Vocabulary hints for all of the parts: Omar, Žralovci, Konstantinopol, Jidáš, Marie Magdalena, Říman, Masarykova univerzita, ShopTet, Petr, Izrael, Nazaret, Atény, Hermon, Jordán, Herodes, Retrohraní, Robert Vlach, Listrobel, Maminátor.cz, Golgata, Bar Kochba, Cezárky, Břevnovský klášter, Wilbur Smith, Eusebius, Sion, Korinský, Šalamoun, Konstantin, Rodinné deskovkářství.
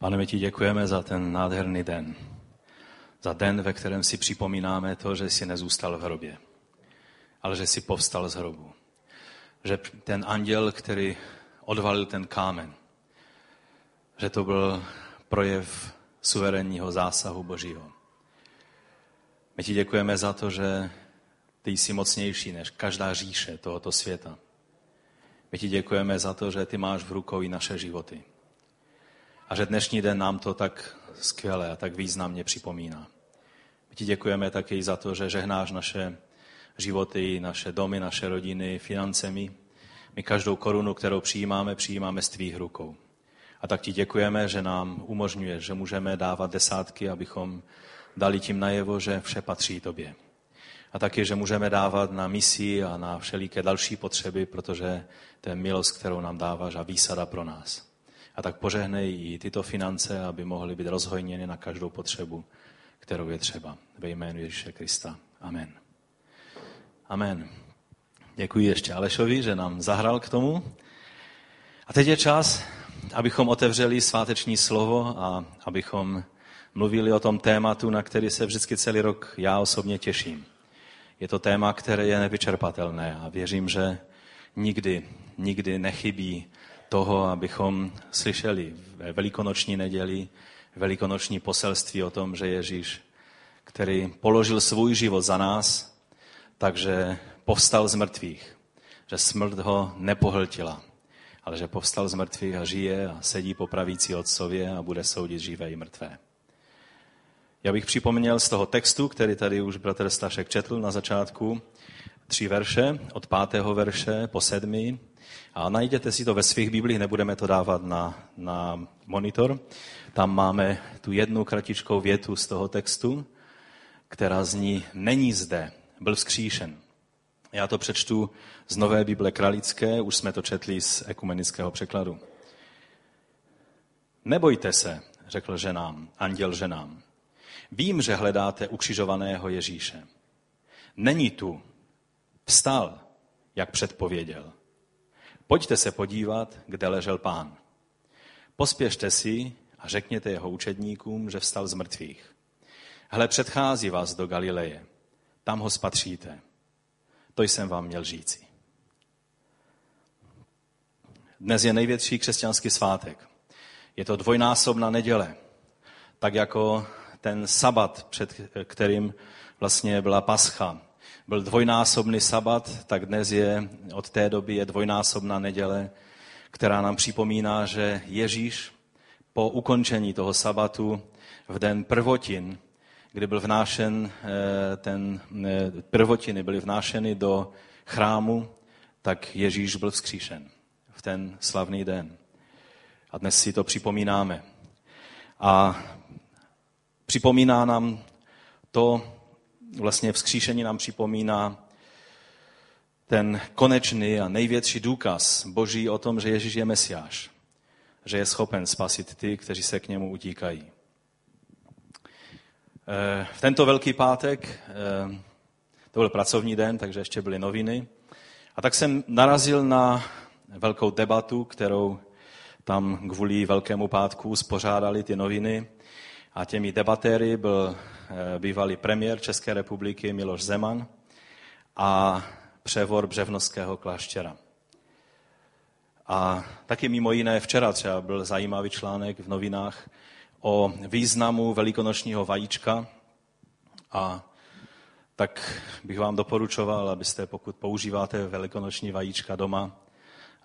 Pane, my ti děkujeme za ten nádherný den. Za den, ve kterém si připomínáme to, že jsi nezůstal v hrobě, ale že jsi povstal z hrobu. Že ten anděl, který odvalil ten kámen, že to byl projev suverénního zásahu Božího. My ti děkujeme za to, že ty jsi mocnější než každá říše tohoto světa. My ti děkujeme za to, že ty máš v rukou i naše životy. A že dnešní den nám to tak skvěle a tak významně připomíná. My ti děkujeme taky za to, že žehnáš naše životy, naše domy, naše rodiny, financemi. My každou korunu, kterou přijímáme, přijímáme z tvých rukou. A tak ti děkujeme, že nám umožňuješ, že můžeme dávat desátky, abychom dali tím najevo, že vše patří tobě. A taky, že můžeme dávat na misi a na všeliké další potřeby, protože to je milost, kterou nám dáváš a výsada pro nás. A tak požehnej i tyto finance, aby mohly být rozhojněny na každou potřebu, kterou je třeba. Ve jménu Ježíše Krista. Amen. Amen. Děkuji ještě Alešovi, že nám zahrál k tomu. A teď je čas, abychom otevřeli sváteční slovo a abychom mluvili o tom tématu, na který se vždycky celý rok já osobně těším. Je to téma, které je nevyčerpatelné a věřím, že nikdy nechybí toho, abychom slyšeli ve velikonoční neděli, velikonoční poselství o tom, že Ježíš, který položil svůj život za nás, takže povstal z mrtvých, že smrt ho nepohltila, ale že povstal z mrtvých a žije a sedí po pravici Otcově a bude soudit živé i mrtvé. Já bych připomněl z toho textu, který tady už bratr Stašek četl na začátku, 3 verše, od 5. verše po 7. A najdete si to ve svých biblích, nebudeme to dávat na monitor. Tam máme tu jednu kratičkou větu z toho textu, která zní, není zde, byl vzkříšen. Já to přečtu z Nové Bible Kralické, už jsme to četli z ekumenického překladu. Nebojte se, řekl ženám, anděl ženám. Vím, že hledáte ukřižovaného Ježíše. Není tu. Vstal, jak předpověděl. Pojďte se podívat, kde ležel Pán. Pospěšte si a řekněte jeho učedníkům, že vstal z mrtvých. Hle, předchází vás do Galileje. Tam ho spatříte. To jsem vám měl říci. Dnes je největší křesťanský svátek. Je to dvojnásobná neděle. Tak jako ten sabat, před kterým vlastně byla pascha, byl dvojnásobný sabat, tak dnes je, od té doby je dvojnásobná neděle, která nám připomíná, že Ježíš po ukončení toho sabatu v den prvotin, kdy byl vnášen, prvotiny byly vnášeny do chrámu, tak Ježíš byl vzkříšen v ten slavný den. A dnes si to připomínáme. A připomíná nám to, vlastně vzkříšení nám připomíná ten konečný a největší důkaz Boží o tom, že Ježíš je Mesiáš, že je schopen spasit ty, kteří se k němu utíkají. V tento Velký pátek, to byl pracovní den, takže ještě byly noviny, a tak jsem narazil na velkou debatu, kterou tam kvůli Velkému pátku spořádali ty noviny. A těmi debatéry byl bývalý premiér České republiky Miloš Zeman a převor Břevnovského kláštera. A taky mimo jiné včera třeba byl zajímavý článek v novinách o významu velikonočního vajíčka. A tak bych vám doporučoval, abyste, pokud používáte velikonoční vajíčka doma,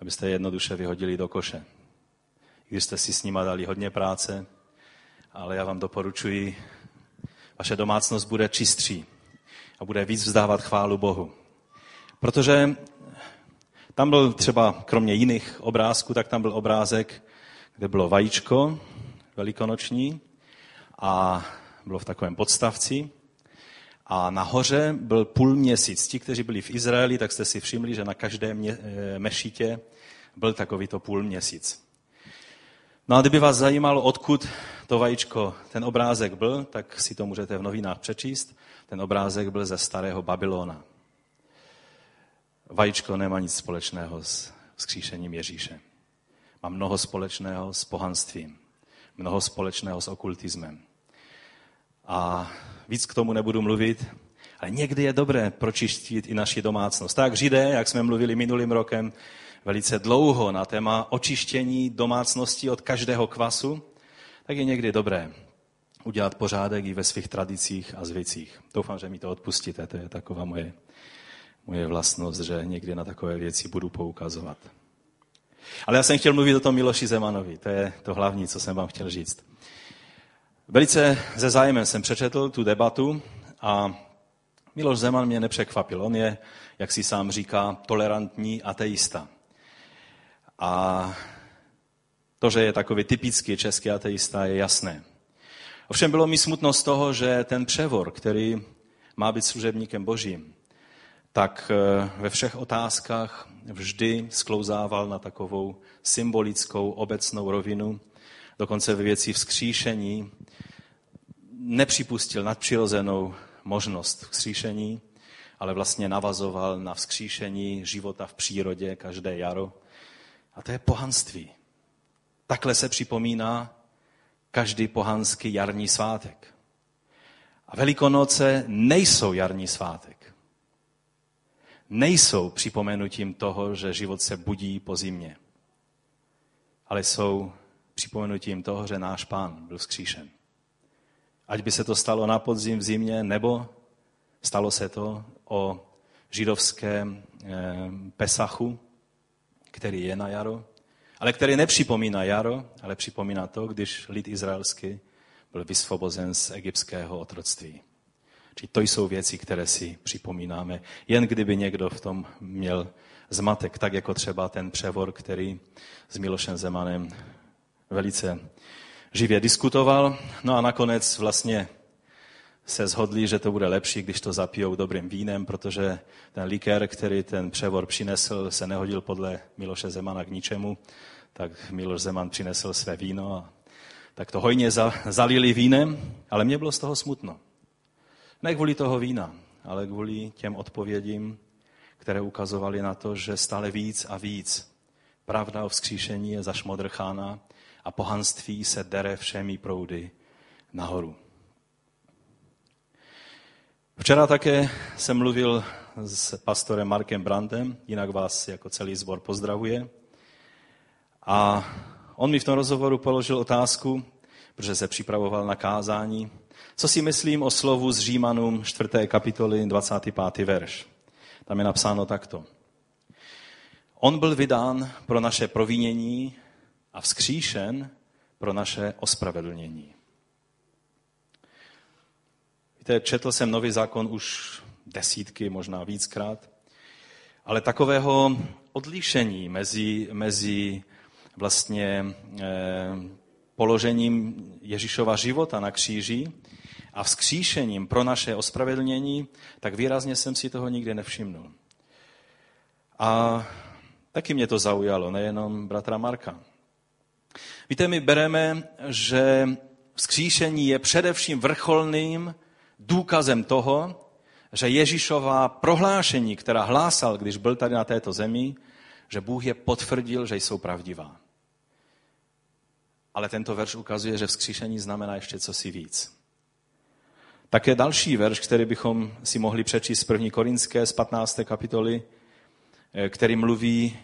abyste je jednoduše vyhodili do koše. Když jste si s nima dali hodně práce, ale já vám doporučuji, vaše domácnost bude čistší a bude víc vzdávat chválu Bohu. Protože tam byl třeba, kromě jiných obrázků, tak tam byl obrázek, kde bylo vajíčko velikonoční a bylo v takovém podstavci a nahoře byl půlměsíc. Ti, kteří byli v Izraeli, tak jste si všimli, že na každé mešitě byl takovýto půlměsíc. No a kdyby vás zajímalo, odkud to vajíčko, ten obrázek byl, tak si to můžete v novinách přečíst. Ten obrázek byl ze starého Babylona. Vajíčko nemá nic společného s vzkříšením Ježíše. Má mnoho společného s pohanstvím. mnoho společného s okultismem. A víc k tomu nebudu mluvit, ale někdy je dobré pročistit i naši domácnost. Tak Židé, jak jsme mluvili minulým rokem, velice dlouho na téma očištění domácnosti od každého kvasu, tak je někdy dobré udělat pořádek i ve svých tradicích a zvycích. Doufám, že mi to odpustíte, to je taková moje vlastnost, že někdy na takové věci budu poukazovat. Ale já jsem chtěl mluvit o tom Miloši Zemanovi, to je to hlavní, co jsem vám chtěl říct. Velice se zájmem jsem přečetl tu debatu a Miloš Zeman mě nepřekvapil. On je, jak si sám říká, tolerantní ateista. A to, že je takový typický český ateista, je jasné. Ovšem bylo mi smutno z toho, že ten Převor, který má být služebníkem Božím, tak ve všech otázkách vždy sklouzával na takovou symbolickou obecnou rovinu. Dokonce ve věci vzkříšení nepřipustil nadpřirozenou možnost vzkříšení, ale vlastně navazoval na vzkříšení života v přírodě každé jaro. A to je pohanství. Takhle se připomíná každý pohanský jarní svátek. A Velikonoce nejsou jarní svátek. Nejsou připomenutím toho, že život se budí po zimě. Ale jsou připomenutím toho, že náš Pán byl vzkříšen. Ať by se to stalo na podzim, v zimě, nebo stalo se to o židovském Pesachu, který je na jaro, ale který nepřipomíná jaro, ale připomíná to, když lid izraelský byl vysvobozen z egyptského otroctví. Čiže to jsou věci, které si připomínáme, jen kdyby někdo v tom měl zmatek, tak jako třeba ten Převor, který s Milošem Zemanem velice živě diskutoval. No a nakonec vlastně se shodli, že to bude lepší, když to zapijou dobrým vínem, protože ten likér, který ten Převor přinesl, se nehodil podle Miloše Zemana k ničemu, tak Miloš Zeman přinesl své víno a tak to hojně zalili vínem, ale mě bylo z toho smutno. Ne kvůli toho vína, ale kvůli těm odpovědím, které ukazovaly na to, že stále víc a víc pravda o vzkříšení je zašmodrchána a pohanství se dere všemi proudy nahoru. Včera také jsem mluvil s pastorem Markem Brandem, jinak vás jako celý sbor pozdravuje. A on mi v tom rozhovoru položil otázku, protože se připravoval na kázání, co si myslím o slovu z Římanům 4. kapitoly 25. verš. Tam je napsáno takto. On byl vydán pro naše provinění a vzkříšen pro naše ospravedlnění. Víte, četl jsem Nový zákon už desítky, možná víckrát, ale takového odlišení mezi vlastně položením Ježíšova života na kříži a vzkříšením pro naše ospravedlnění, tak výrazně jsem si toho nikdy nevšimnul. A taky mě to zaujalo, nejenom bratra Marka. Víte, my bereme, že vzkříšení je především vrcholným důkazem toho, že Ježíšova prohlášení, která hlásal, když byl tady na této zemi, že Bůh je potvrdil, že jsou pravdivá. Ale tento verš ukazuje, že vzkříšení znamená ještě cosi víc. Také další verš, který bychom si mohli přečíst z 1. Korinské, z 15. kapitoly, který mluví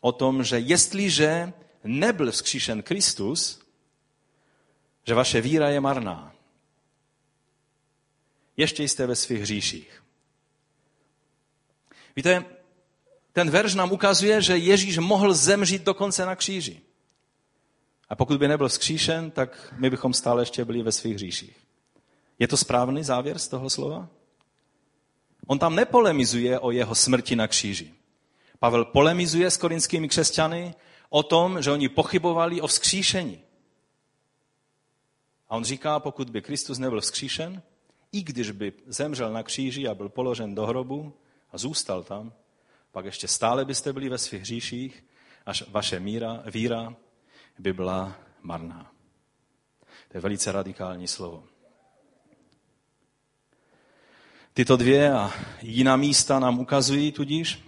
o tom, že jestliže nebyl vzkříšen Kristus, že vaše víra je marná. Ještě jste ve svých hříších. Víte, ten verš nám ukazuje, že Ježíš mohl zemřít dokonce na kříži. A pokud by nebyl vzkříšen, tak my bychom stále ještě byli ve svých hříších. Je to správný závěr z toho slova? On tam nepolemizuje o jeho smrti na kříži. Pavel polemizuje s korinskými křesťany o tom, že oni pochybovali o vzkříšení. A on říká, pokud by Kristus nebyl vzkříšen, i když by zemřel na kříži a byl položen do hrobu a zůstal tam, pak ještě stále byste byli ve svých hříších, až vaše víra by byla marná. To je velice radikální slovo. Tyto dvě a jiná místa nám ukazují tudíž,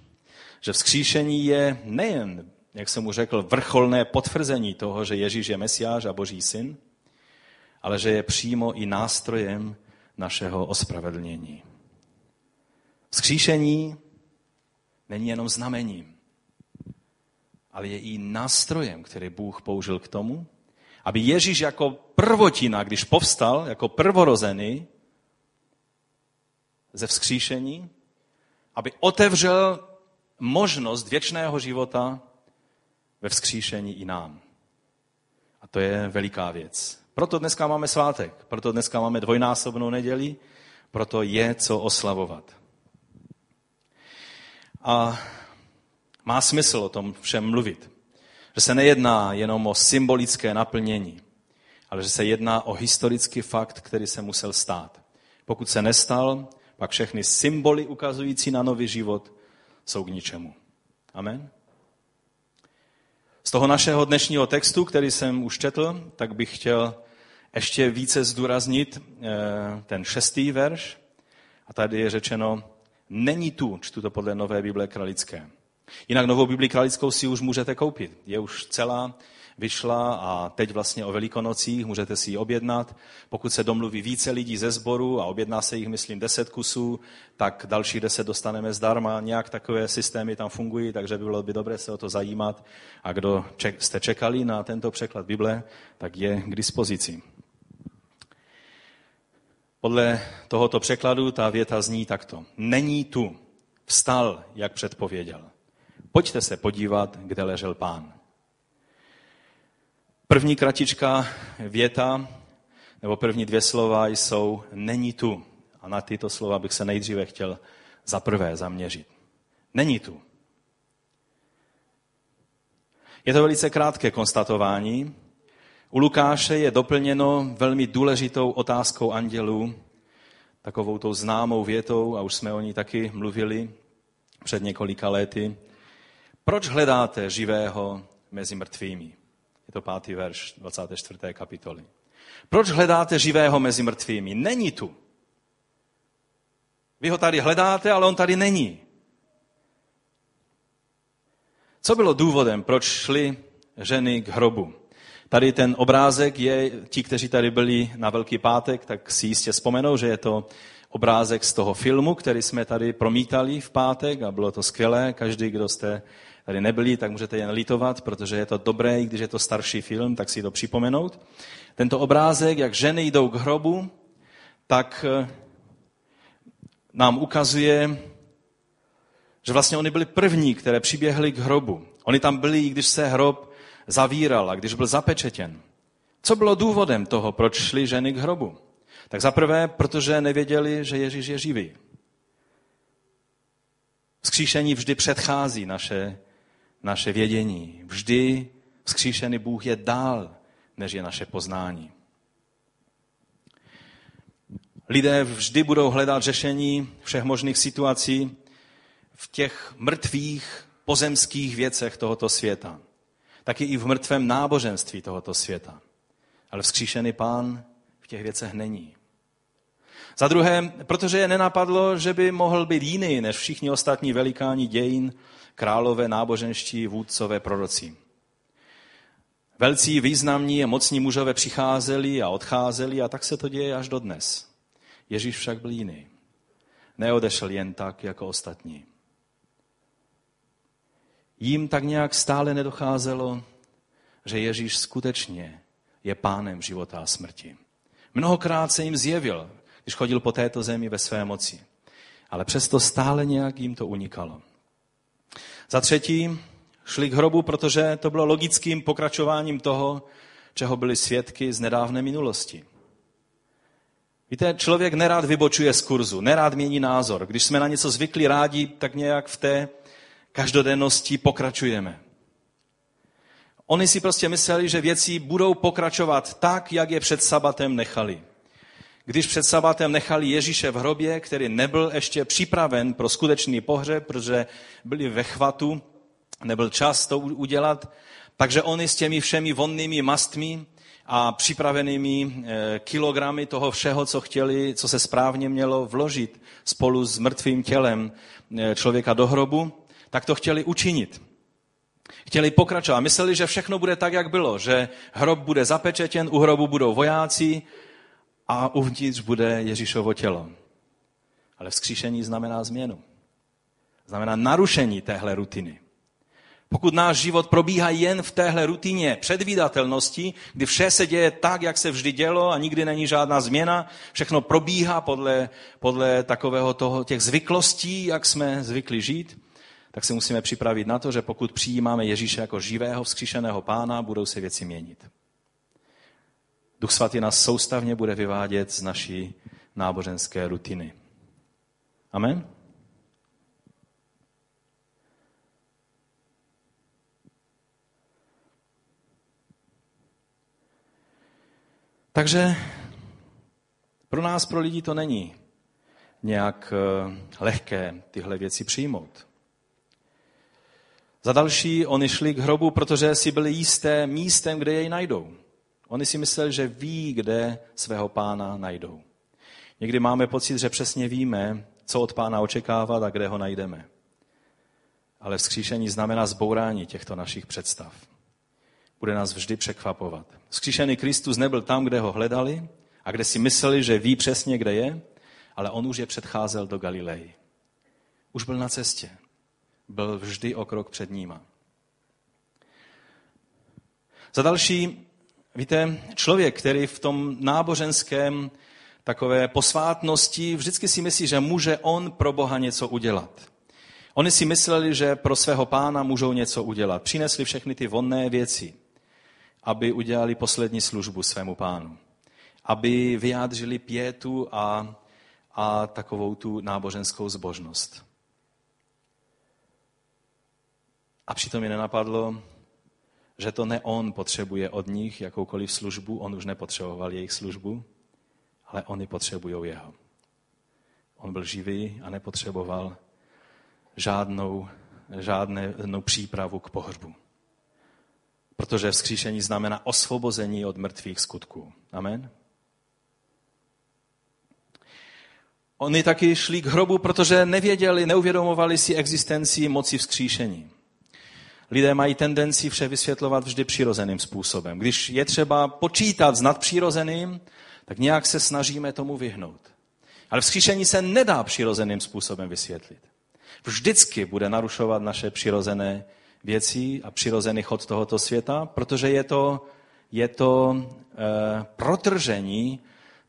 že vzkříšení je nejen jak jsem mu řekl, vrcholné potvrzení toho, že Ježíš je Mesiáš a Boží syn, ale že je přímo i nástrojem našeho ospravedlnění. Vzkříšení není jenom znamením, ale je i nástrojem, který Bůh použil k tomu, aby Ježíš jako prvotina, když povstal, jako prvorozený ze vzkříšení, aby otevřel možnost věčného života ve vzkříšení i nám. A to je veliká věc. Proto dneska máme svátek, proto dneska máme dvojnásobnou neděli, proto je co oslavovat. A má smysl o tom všem mluvit. Že se nejedná jenom o symbolické naplnění, ale že se jedná o historický fakt, který se musel stát. Pokud se nestal, pak všechny symboly ukazující na nový život jsou k ničemu. Amen. Z toho našeho dnešního textu, který jsem už četl, tak bych chtěl ještě více zdůraznit ten 6. verš. A tady je řečeno, není tu, čtu to podle Nové Bible Kralické. Jinak Novou Bibli Kralickou si už můžete koupit. Je už celá, vyšla a teď vlastně o Velikonocích můžete si ji objednat. Pokud se domluví více lidí ze sboru a objedná se jich, myslím, 10 kusů, tak dalších 10 dostaneme zdarma. Nějak takové systémy tam fungují, takže by bylo by dobré se o to zajímat. A kdo jste čekali na tento překlad Bible, tak je k dispozici. Podle tohoto překladu ta věta zní takto. Není tu. Vstal, jak předpověděl. Pojďte se podívat, kde ležel Pán. První kratička věta, nebo první dvě slova jsou není tu. A na tyto slova bych se nejdříve chtěl za prvé zaměřit. Není tu. Je to velice krátké konstatování. U Lukáše je doplněno velmi důležitou otázkou andělů, takovou tou známou větou, a už jsme o ní taky mluvili před několika lety. Proč hledáte živého mezi mrtvými? Je to 5. verš 24. kapitoly. Proč hledáte živého mezi mrtvými? Není tu. Vy ho tady hledáte, ale on tady není. Co bylo důvodem, proč šly ženy k hrobu? Tady ten obrázek je, ti, kteří tady byli na Velký pátek, tak si jistě vzpomenou, že je to obrázek z toho filmu, který jsme tady promítali v pátek a bylo to skvělé. Každý, kdo jste tady nebyli, tak můžete jen litovat, protože je to dobré, i když je to starší film, tak si to připomenout. Tento obrázek, jak ženy jdou k hrobu, tak nám ukazuje, že vlastně oni byli první, které přiběhli k hrobu. Oni tam byli, i když se hrob zavíral a když byl zapečetěn. Co bylo důvodem toho, proč šly ženy k hrobu? Tak zaprvé, protože nevěděli, že Ježíš je živý. Vzkříšení vždy předchází naše vědění. Vždy vzkříšený Bůh je dál, než je naše poznání. Lidé vždy budou hledat řešení všech možných situací v těch mrtvých pozemských věcech tohoto světa. Taky i v mrtvém náboženství tohoto světa. Ale vzkříšený Pán v těch věcech není. Za druhé, protože je nenapadlo, že by mohl být jiný než všichni ostatní velikáni dějin, králové, náboženští, vůdcové, proroci. Velcí, významní a mocní mužové přicházeli a odcházeli a tak se to děje až dodnes. Ježíš však byl jiný. Neodešel jen tak, jako ostatní. Jím tak nějak stále nedocházelo, že Ježíš skutečně je pánem života a smrti. Mnohokrát se jim zjevil, když chodil po této zemi ve své moci. Ale přesto stále nějak jim to unikalo. Za třetí, šli k hrobu, protože to bylo logickým pokračováním toho, čeho byli svědky z nedávné minulosti. Víte, člověk nerád vybočuje z kurzu, nerád mění názor. Když jsme na něco zvykli rádi, tak nějak v té každodennosti pokračujeme. Oni si prostě mysleli, že věci budou pokračovat tak, jak je před sabatem nechali. Když před sabatem nechali Ježíše v hrobě, který nebyl ještě připraven pro skutečný pohřeb, protože byli ve chvatu, nebyl čas to udělat, takže oni s těmi všemi vonnými mastmi a připravenými kilogramy toho všeho, co chtěli, co se správně mělo vložit spolu s mrtvým tělem člověka do hrobu, tak to chtěli učinit. Chtěli pokračovat. Mysleli, že všechno bude tak, jak bylo, že hrob bude zapečetěn, u hrobu budou vojáci a uvnitř bude Ježíšovo tělo. Ale vzkříšení znamená změnu. Znamená narušení téhle rutiny. Pokud náš život probíhá jen v téhle rutině předvídatelnosti, kdy vše se děje tak, jak se vždy dělo a nikdy není žádná změna, všechno probíhá podle takového toho, těch zvyklostí, jak jsme zvykli žít, tak se musíme připravit na to, že pokud přijímáme Ježíše jako živého, vzkříšeného Pána, budou se věci měnit. Duch svatý nás soustavně bude vyvádět z naší náboženské rutiny. Amen? Takže pro nás, pro lidi, to není nějak lehké tyhle věci přijmout. Za další, oni šli k hrobu, protože si byli jisté místem, kde jej najdou. Oni si mysleli, že ví, kde svého Pána najdou. Někdy máme pocit, že přesně víme, co od Pána očekávat a kde ho najdeme. Ale vzkříšení znamená zbourání těchto našich představ. Bude nás vždy překvapovat. Vzkříšený Kristus nebyl tam, kde ho hledali a kde si mysleli, že ví přesně, kde je, ale on už je předcházel do Galileji. Už byl na cestě. Byl vždy o krok před níma. Za další, víte, člověk, který v tom náboženském takové posvátnosti vždycky si myslí, že může on pro Boha něco udělat. Oni si mysleli, že pro svého Pána můžou něco udělat. Přinesli všechny ty vonné věci, aby udělali poslední službu svému Pánu. Aby vyjádřili pietu a takovou tu náboženskou zbožnost. A přitom je nenapadlo, že to ne on potřebuje od nich jakoukoliv službu, on už nepotřeboval jejich službu, ale oni potřebují jeho. On byl živý a nepotřeboval žádnou přípravu k pohřbu. Protože vzkříšení znamená osvobození od mrtvých skutků. Amen. Oni taky šli k hrobu, protože neuvědomovali si existenci moci vzkříšení. Lidé mají tendenci vše vysvětlovat vždy přirozeným způsobem. Když je třeba počítat s nadpřirozeným, tak nějak se snažíme tomu vyhnout. Ale vzkříšení se nedá přirozeným způsobem vysvětlit. Vždycky bude narušovat naše přirozené věci a přirozený chod tohoto světa, protože je to protržení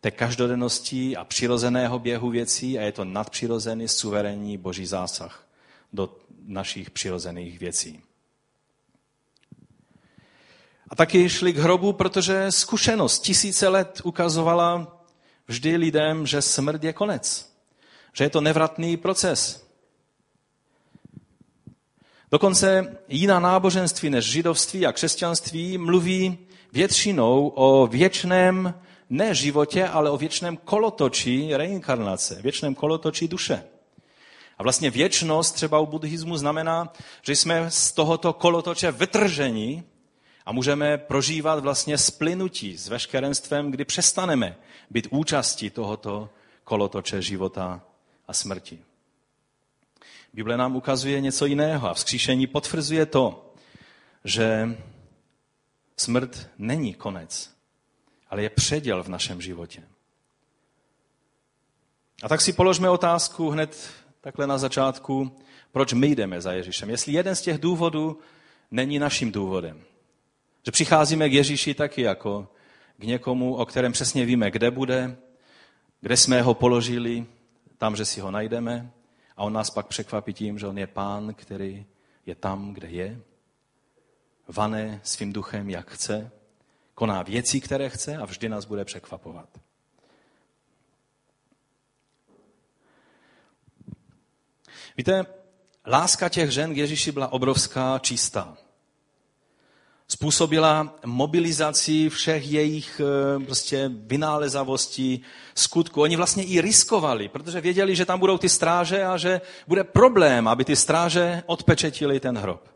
té každodennosti a přirozeného běhu věcí a je to nadpřirozený, suverénní boží zásah do našich přirozených věcí. A taky šli k hrobu, protože zkušenost tisíce let ukazovala vždy lidem, že smrt je konec. Že je to nevratný proces. Dokonce jiná náboženství než židovství a křesťanství mluví většinou o věčném, ne životě, ale o věčném kolotoči reinkarnace, věčném kolotoči duše. A vlastně věčnost třeba u buddhismu znamená, že jsme z tohoto kolotoče vytrženi a můžeme prožívat vlastně splynutí s veškerenstvem, kdy přestaneme být účastí tohoto kolotoče života a smrti. Bible nám ukazuje něco jiného a vzkříšení potvrzuje to, že smrt není konec, ale je předěl v našem životě. A tak si položme otázku hned takhle na začátku, proč my jdeme za Ježíšem. Jestli jeden z těch důvodů není naším důvodem. Že přicházíme k Ježíši taky jako k někomu, o kterém přesně víme, kde bude, kde jsme ho položili, tam, že si ho najdeme a on nás pak překvapí tím, že on je Pán, který je tam, kde je, vane svým duchem, jak chce, koná věci, které chce a vždy nás bude překvapovat. Víte, láska těch žen k Ježíši byla obrovská, čistá. Způsobila mobilizaci všech jejich prostě vynálezavostí, skutků. Oni vlastně i riskovali, protože věděli, že tam budou ty stráže a že bude problém, aby ty stráže odpečetili ten hrob.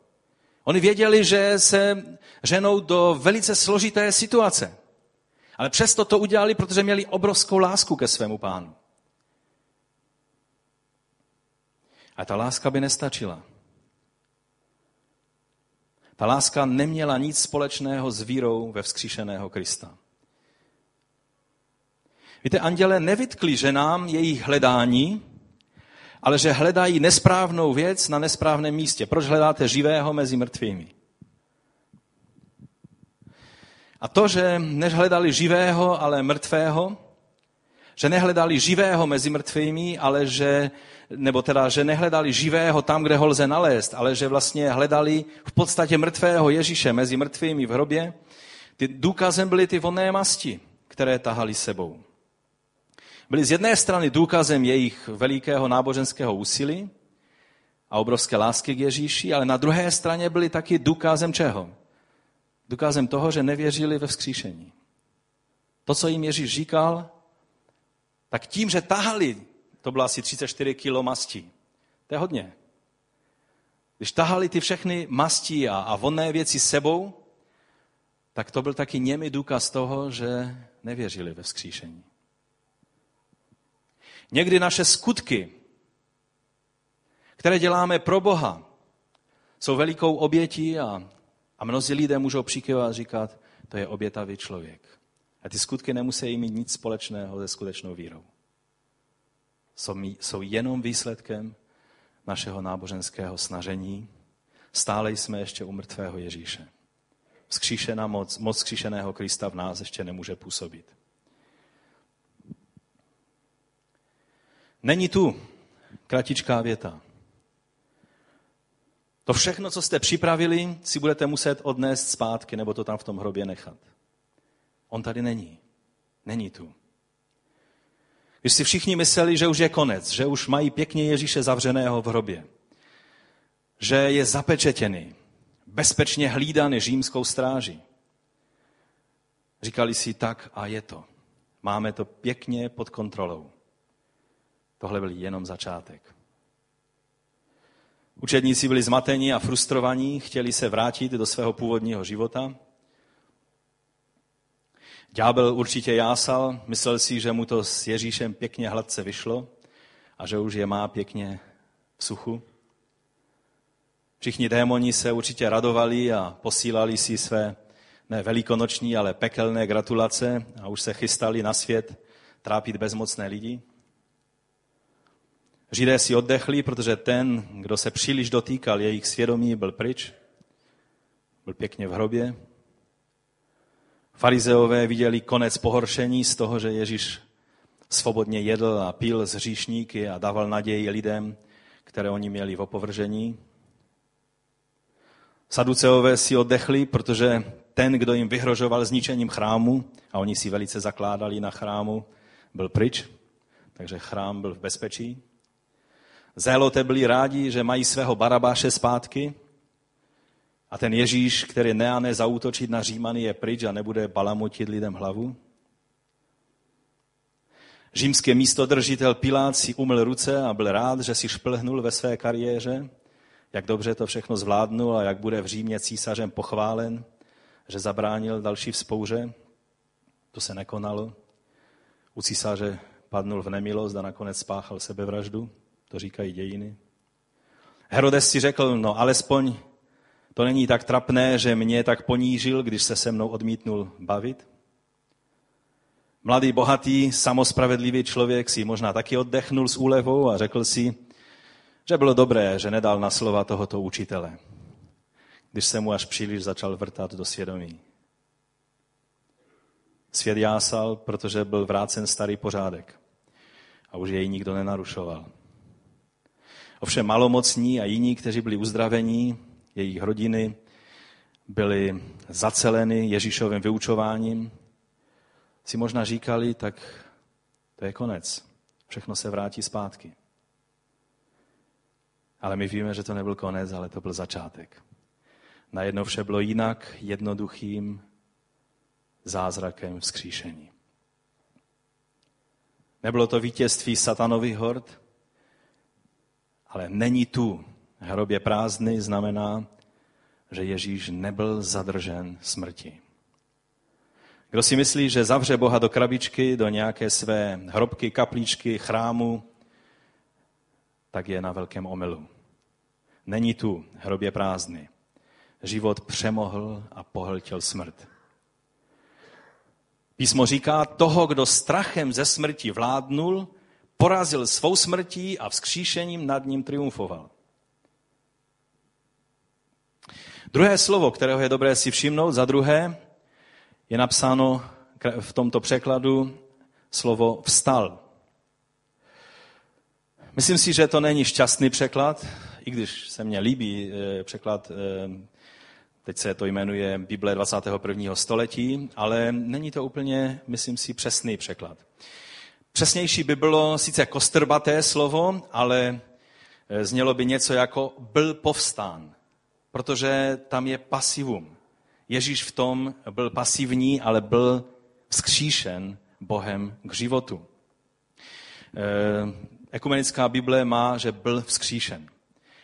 Oni věděli, že se ženou do velice složité situace. Ale přesto to udělali, protože měli obrovskou lásku ke svému Pánu. A ta láska by nestačila. Ta láska neměla nic společného s vírou ve vzkříšeného Krista. Víte, andělé nevytkli ženám jejich hledání, ale že hledají nesprávnou věc na nesprávném místě. Proč hledáte živého mezi mrtvými? A to, že nehledali živého, ale mrtvého, že nehledali živého mezi mrtvými, že nehledali živého tam, kde ho lze nalézt, ale že vlastně hledali v podstatě mrtvého Ježíše mezi mrtvými v hrobě, ty důkazem byly ty vonné masti, které tahali sebou. Byly z jedné strany důkazem jejich velikého náboženského úsilí a obrovské lásky k Ježíši, ale na druhé straně byly taky důkazem čeho? Důkazem toho, že nevěřili ve vzkříšení. To, co jim Ježíš říkal, tak tím, že tahali, to bylo asi 34 kilo mastí. To je hodně. Když tahali ty všechny mastí a vonné věci sebou, tak to byl taky němý důkaz toho, že nevěřili ve vzkříšení. Někdy naše skutky, které děláme pro Boha, jsou velikou obětí a mnozí lidé můžou přikyvat a říkat, to je obětavý člověk. A ty skutky nemusí mít nic společného se skutečnou vírou. Jsou jenom výsledkem našeho náboženského snažení. Stále jsme ještě u mrtvého Ježíše. Vzkříšená moc vzkříšeného Krista v nás ještě nemůže působit. Není tu kratičká věta. To všechno, co jste připravili, si budete muset odnést zpátky nebo to tam v tom hrobě nechat. On tady není. Není tu. Když si všichni mysleli, že už je konec, že už mají pěkně Ježíše zavřeného v hrobě, že je zapečetěný, bezpečně hlídaný římskou stráží, říkali si tak a je to. Máme to pěkně pod kontrolou. Tohle byl jenom začátek. Učedníci byli zmateni a frustrovaní, chtěli se vrátit do svého původního života. Ďábel určitě jásal, myslel si, že mu to s Ježíšem pěkně hladce vyšlo a že už je má pěkně v suchu. Všichni démoni se určitě radovali a posílali si své ne velikonoční, ale pekelné gratulace a už se chystali na svět trápit bezmocné lidi. Židé si oddechli, protože ten, kdo se příliš dotýkal jejich svědomí, byl pryč, byl pěkně v hrobě. Farizeové viděli konec pohoršení z toho, že Ježíš svobodně jedl a pil z hříšníky a dával naději lidem, které oni měli v opovržení. Saduceové si oddechli, protože ten, kdo jim vyhrožoval zničením chrámu, a oni si velice zakládali na chrámu, byl pryč, takže chrám byl v bezpečí. Zéloté byli rádi, že mají svého Barabáše zpátky a ten Ježíš, který ne a ne zaútočit na Římany, je pryč a nebude balamotit lidem hlavu. Římský místodržitel Pilát si umyl ruce a byl rád, že si šplhnul ve své kariéře, jak dobře to všechno zvládnul a jak bude v Římě císařem pochválen, že zabránil další vzpouře. To se nekonalo. U císaře padnul v nemilost a nakonec spáchal sebevraždu. To říkají dějiny. Herodes si řekl, no alespoň to není tak trapné, že mě tak ponížil, když se se mnou odmítnul bavit. Mladý, bohatý, samospravedlivý člověk si možná taky oddechnul s úlevou a řekl si, že bylo dobré, že nedal na slova tohoto učitele, když se mu až příliš začal vrtat do svědomí. Svět jásal, protože byl vrácen starý pořádek a už jej nikdo nenarušoval. Ovšem malomocní a jiní, kteří byli uzdravení, jejich rodiny byly zaceleny Ježíšovým vyučováním, si možná říkali, tak to je konec. Všechno se vrátí zpátky. Ale my víme, že to nebyl konec, ale to byl začátek. Najednou vše bylo jinak, jednoduchým zázrakem vzkříšení. Nebylo to vítězství satanových hord, ale není tu. Hrob je prázdný znamená, že Ježíš nebyl zadržen smrti. Kdo si myslí, že zavře Boha do krabičky, do nějaké své hrobky, kaplíčky, chrámu, tak je na velkém omylu. Není tu, hrob je prázdný. život přemohl a pohltil smrt. Písmo říká, toho, kdo strachem ze smrti vládnul, porazil svou smrtí a vzkříšením nad ním triumfoval. Druhé slovo, kterého je dobré si všimnout, za druhé, je napsáno v tomto překladu slovo vstal. Myslím si, že to není šťastný překlad, i když se mně líbí překlad, teď se to jmenuje Bible 21. století, ale není to úplně, myslím si, přesný překlad. Přesnější by bylo sice kostrbaté slovo, ale znělo by něco jako byl povstán, protože tam je pasivum. Ježíš v tom byl pasivní, ale byl vzkříšen Bohem k životu. Ekumenická Bible má, že byl vzkříšen.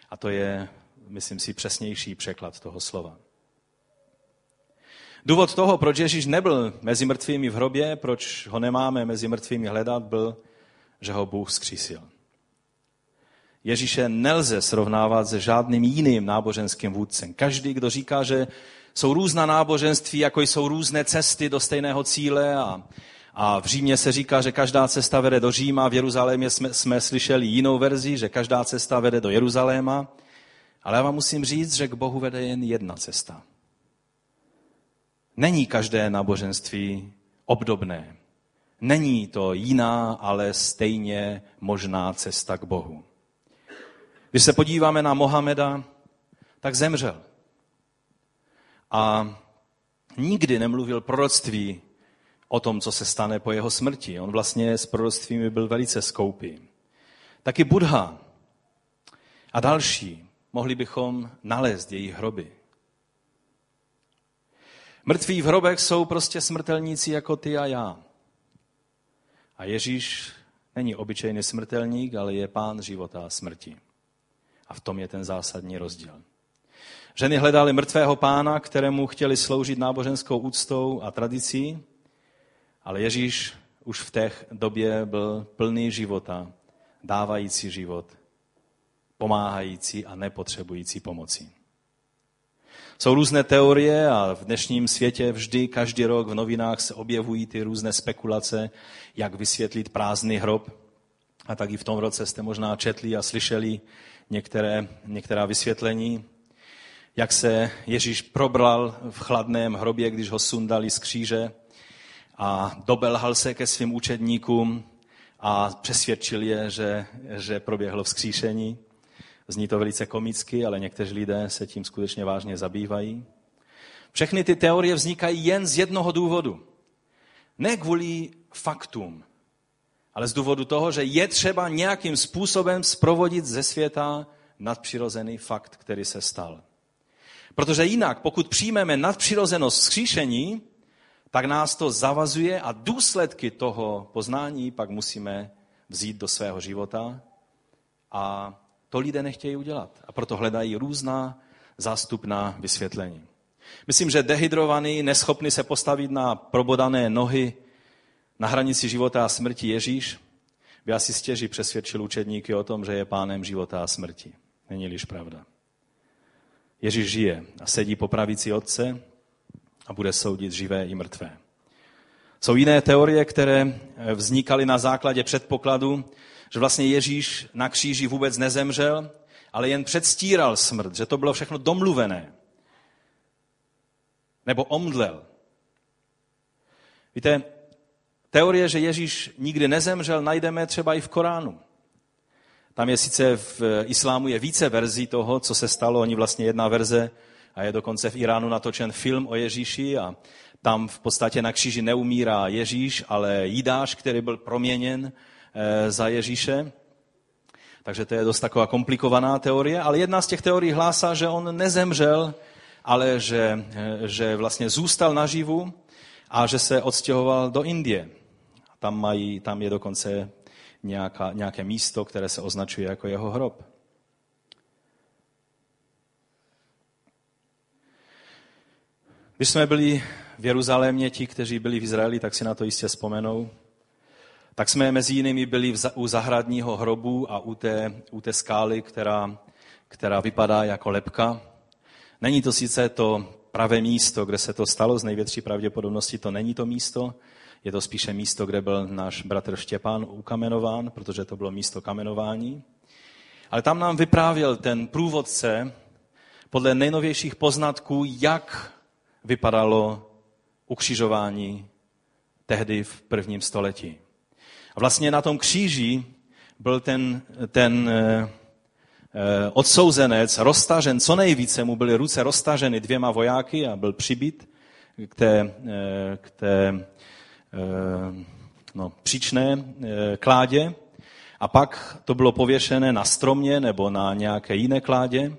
A to je, myslím si, přesnější překlad toho slova. Důvod toho, proč Ježíš nebyl mezi mrtvými v hrobě, proč ho nemáme mezi mrtvými hledat, byl, že ho Bůh vzkřísil. Ježíše nelze srovnávat se žádným jiným náboženským vůdcem. Každý, kdo říká, že jsou různá náboženství, jako jsou různé cesty do stejného cíle a v Římě se říká, že každá cesta vede do Říma, v Jeruzalémě jsme slyšeli jinou verzi, že každá cesta vede do Jeruzaléma, ale já vám musím říct, že k Bohu vede jen jedna cesta. Není každé náboženství obdobné. Není to jiná, ale stejně možná cesta k Bohu. Když se podíváme na Mohameda, tak zemřel. A nikdy nemluvil proroctví o tom, co se stane po jeho smrti. On vlastně s proroctvími byl velice skoupý. Taky Buddha a další, mohli bychom nalézt jejich hroby. Mrtví v hrobech jsou prostě smrtelníci jako ty a já. A Ježíš není obyčejný smrtelník, ale je pán života a smrti. A v tom je ten zásadní rozdíl. Ženy hledaly mrtvého pána, kterému chtěli sloužit náboženskou úctou a tradicí, ale Ježíš už v té době byl plný života, dávající život, pomáhající a nepotřebující pomoci. Jsou různé teorie a v dnešním světě vždy, každý rok v novinách se objevují ty různé spekulace, jak vysvětlit prázdný hrob. A tak i v tom roce jste možná četli a slyšeli některá vysvětlení, jak se Ježíš probral v chladném hrobě, když ho sundali z kříže a dobelhal se ke svým učedníkům a přesvědčil je, že proběhlo vzkříšení. Zní to velice komicky, ale někteří lidé se tím skutečně vážně zabývají. Všechny ty teorie vznikají jen z jednoho důvodu. Ne kvůli faktům, ale z důvodu toho, že je třeba nějakým způsobem zprovodit ze světa nadpřirozený fakt, který se stal. Protože jinak, pokud přijmeme nadpřirozenost vzkříšení, tak nás to zavazuje a důsledky toho poznání pak musíme vzít do svého života a to lidé nechtějí udělat a proto hledají různá zástupná vysvětlení. Myslím, že dehydrovaný, neschopný se postavit na probodané nohy na hranici života a smrti Ježíš by asi stěží přesvědčil učedníky o tom, že je pánem života a smrti. Není-liž pravda. Ježíš žije a sedí po pravici Otce a bude soudit živé i mrtvé. Jsou jiné teorie, které vznikaly na základě předpokladu, že vlastně Ježíš na kříži vůbec nezemřel, ale jen předstíral smrt, že to bylo všechno domluvené. Nebo omdlel. Víte, teorie, že Ježíš nikdy nezemřel, najdeme třeba i v Koránu. Tam je sice v islámu je více verzí toho, co se stalo, oni vlastně jedna verze a je dokonce v Iránu natočen film o Ježíši a tam v podstatě na kříži neumírá Ježíš, ale Jidáš, který byl proměněn za Ježíše. Takže to je dost taková komplikovaná teorie, ale jedna z těch teorií hlásá, že on nezemřel, ale že vlastně zůstal naživu a že se odstěhoval do Indie. Tam je dokonce nějaké místo, které se označuje jako jeho hrob. Když jsme byli v Jeruzalémě, ti, kteří byli v Izraeli, tak si na to jistě vzpomenou, tak jsme mezi jinými byli u zahradního hrobu a u té skály, která vypadá jako lebka. Není to sice to pravé místo, kde se to stalo, z největší pravděpodobnosti to není to místo, je to spíše místo, kde byl náš bratr Štěpán ukamenován, protože to bylo místo kamenování. Ale tam nám vyprávěl ten průvodce podle nejnovějších poznatků, jak vypadalo ukřižování tehdy v prvním století. A vlastně na tom kříži byl ten odsouzenec roztažen, co nejvíce mu byly ruce roztaženy dvěma vojáky a byl přibit k té příčné kládě. A pak to bylo pověšené na stromě nebo na nějaké jiné kládě.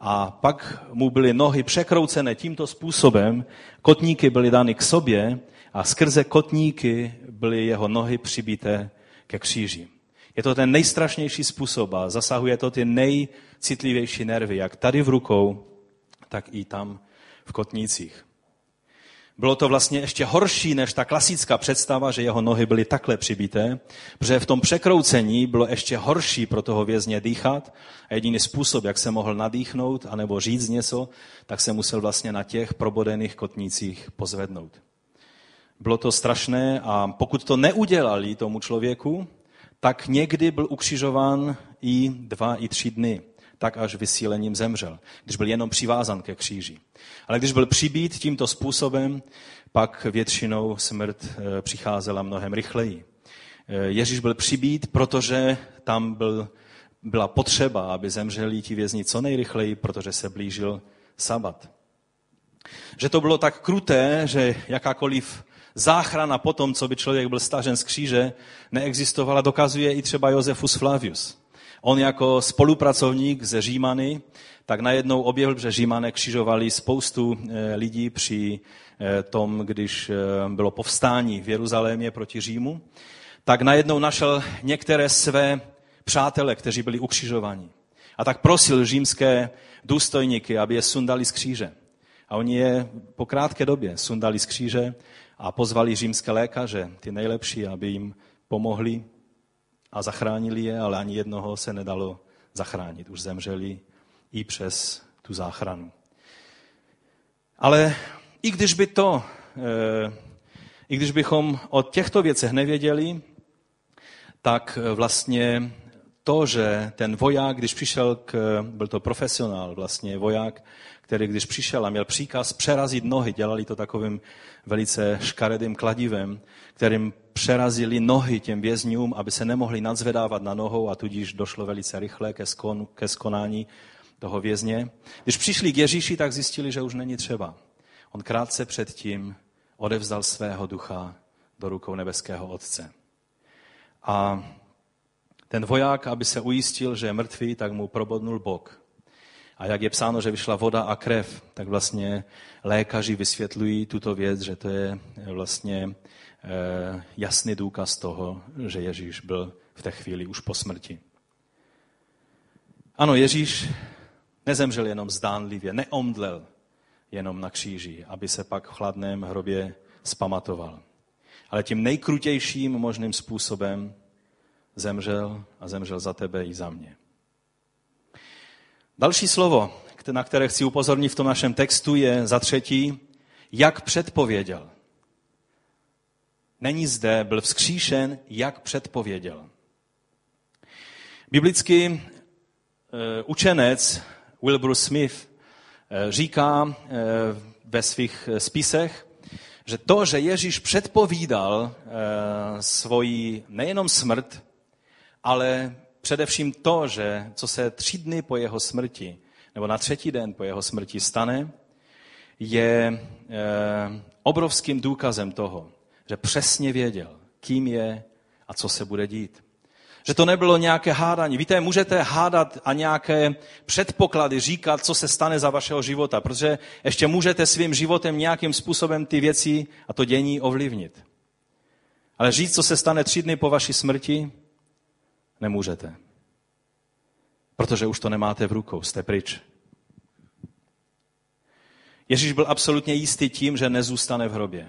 A pak mu byly nohy překroucené tímto způsobem, kotníky byly dány k sobě a skrze kotníky byly jeho nohy přibité ke kříži. Je to ten nejstrašnější způsob a zasahuje to ty nejcitlivější nervy, jak tady v rukou, tak i tam v kotnících. Bylo to vlastně ještě horší než ta klasická představa, že jeho nohy byly takhle přibité, protože v tom překroucení bylo ještě horší pro toho vězně dýchat a jediný způsob, jak se mohl nadýchnout anebo říct něco, tak se musel vlastně na těch probodených kotnících pozvednout. Bylo to strašné a pokud to neudělali tomu člověku, tak někdy byl ukřižován i 2 i 3 dny, tak až vysílením zemřel, když byl jenom přivázan ke kříži. Ale když byl přibít tímto způsobem, pak většinou smrt přicházela mnohem rychleji. Ježíš byl přibít, protože tam byla potřeba, aby zemřeli ti vězni co nejrychleji, protože se blížil sabat. Že to bylo tak kruté, že jakákoliv záchrana po tom, co by člověk byl stažen z kříže, neexistovala, dokazuje i třeba Josefus Flavius. On jako spolupracovník ze Římany, tak najednou objevil, že Římané křižovali spoustu lidí při tom, když bylo povstání v Jeruzalémě proti Římu, tak najednou našel některé své přátele, kteří byli ukřižováni. A tak prosil římské důstojníky, aby je sundali z kříže. A oni je po krátké době sundali z kříže a pozvali římské lékaře, ty nejlepší, aby jim pomohli a zachránili je, ale ani jednoho se nedalo zachránit. Už zemřeli i přes tu záchranu. Ale i když bychom o těchto věcech nevěděli, tak vlastně to, že ten voják, když přišel, byl to profesionál vlastně voják, který když přišel a měl příkaz přerazit nohy, dělali to takovým velice škaredým kladivem, kterým přerazili nohy těm vězňům, aby se nemohli nadzvedávat na nohou a tudíž došlo velice rychle ke skonání toho vězně. Když přišli k Ježíši, tak zjistili, že už není třeba. On krátce předtím odevzdal svého ducha do rukou nebeského Otce. A ten voják, aby se ujistil, že je mrtvý, tak mu probodnul bok. A jak je psáno, že vyšla voda a krev, tak vlastně lékaři vysvětlují tuto věc, že to je vlastně jasný důkaz toho, že Ježíš byl v té chvíli už po smrti. Ano, Ježíš nezemřel jenom zdánlivě, neomdlel jenom na kříži, aby se pak v chladném hrobě zpamatoval. Ale tím nejkrutějším možným způsobem zemřel a zemřel za tebe i za mě. Další slovo, na které chci upozornit v tom našem textu, je za třetí, jak předpověděl. Není zde, byl vzkříšen, jak předpověděl. Biblický učenec Wilbur Smith říká ve svých spisech, že to, že Ježíš předpovídal svoji nejenom smrt, ale především to, že co se 3 dny po jeho smrti, nebo na 3. den po jeho smrti stane, je obrovským důkazem toho, že přesně věděl, kým je a co se bude dít. Že to nebylo nějaké hádání. Víte, můžete hádat a nějaké předpoklady říkat, co se stane za vašeho života, protože ještě můžete svým životem nějakým způsobem ty věci a to dění ovlivnit. Ale říct, co se stane 3 dny po vaší smrti, nemůžete. Protože už to nemáte v rukou, jste pryč. Ježíš byl absolutně jistý tím, že nezůstane v hrobě.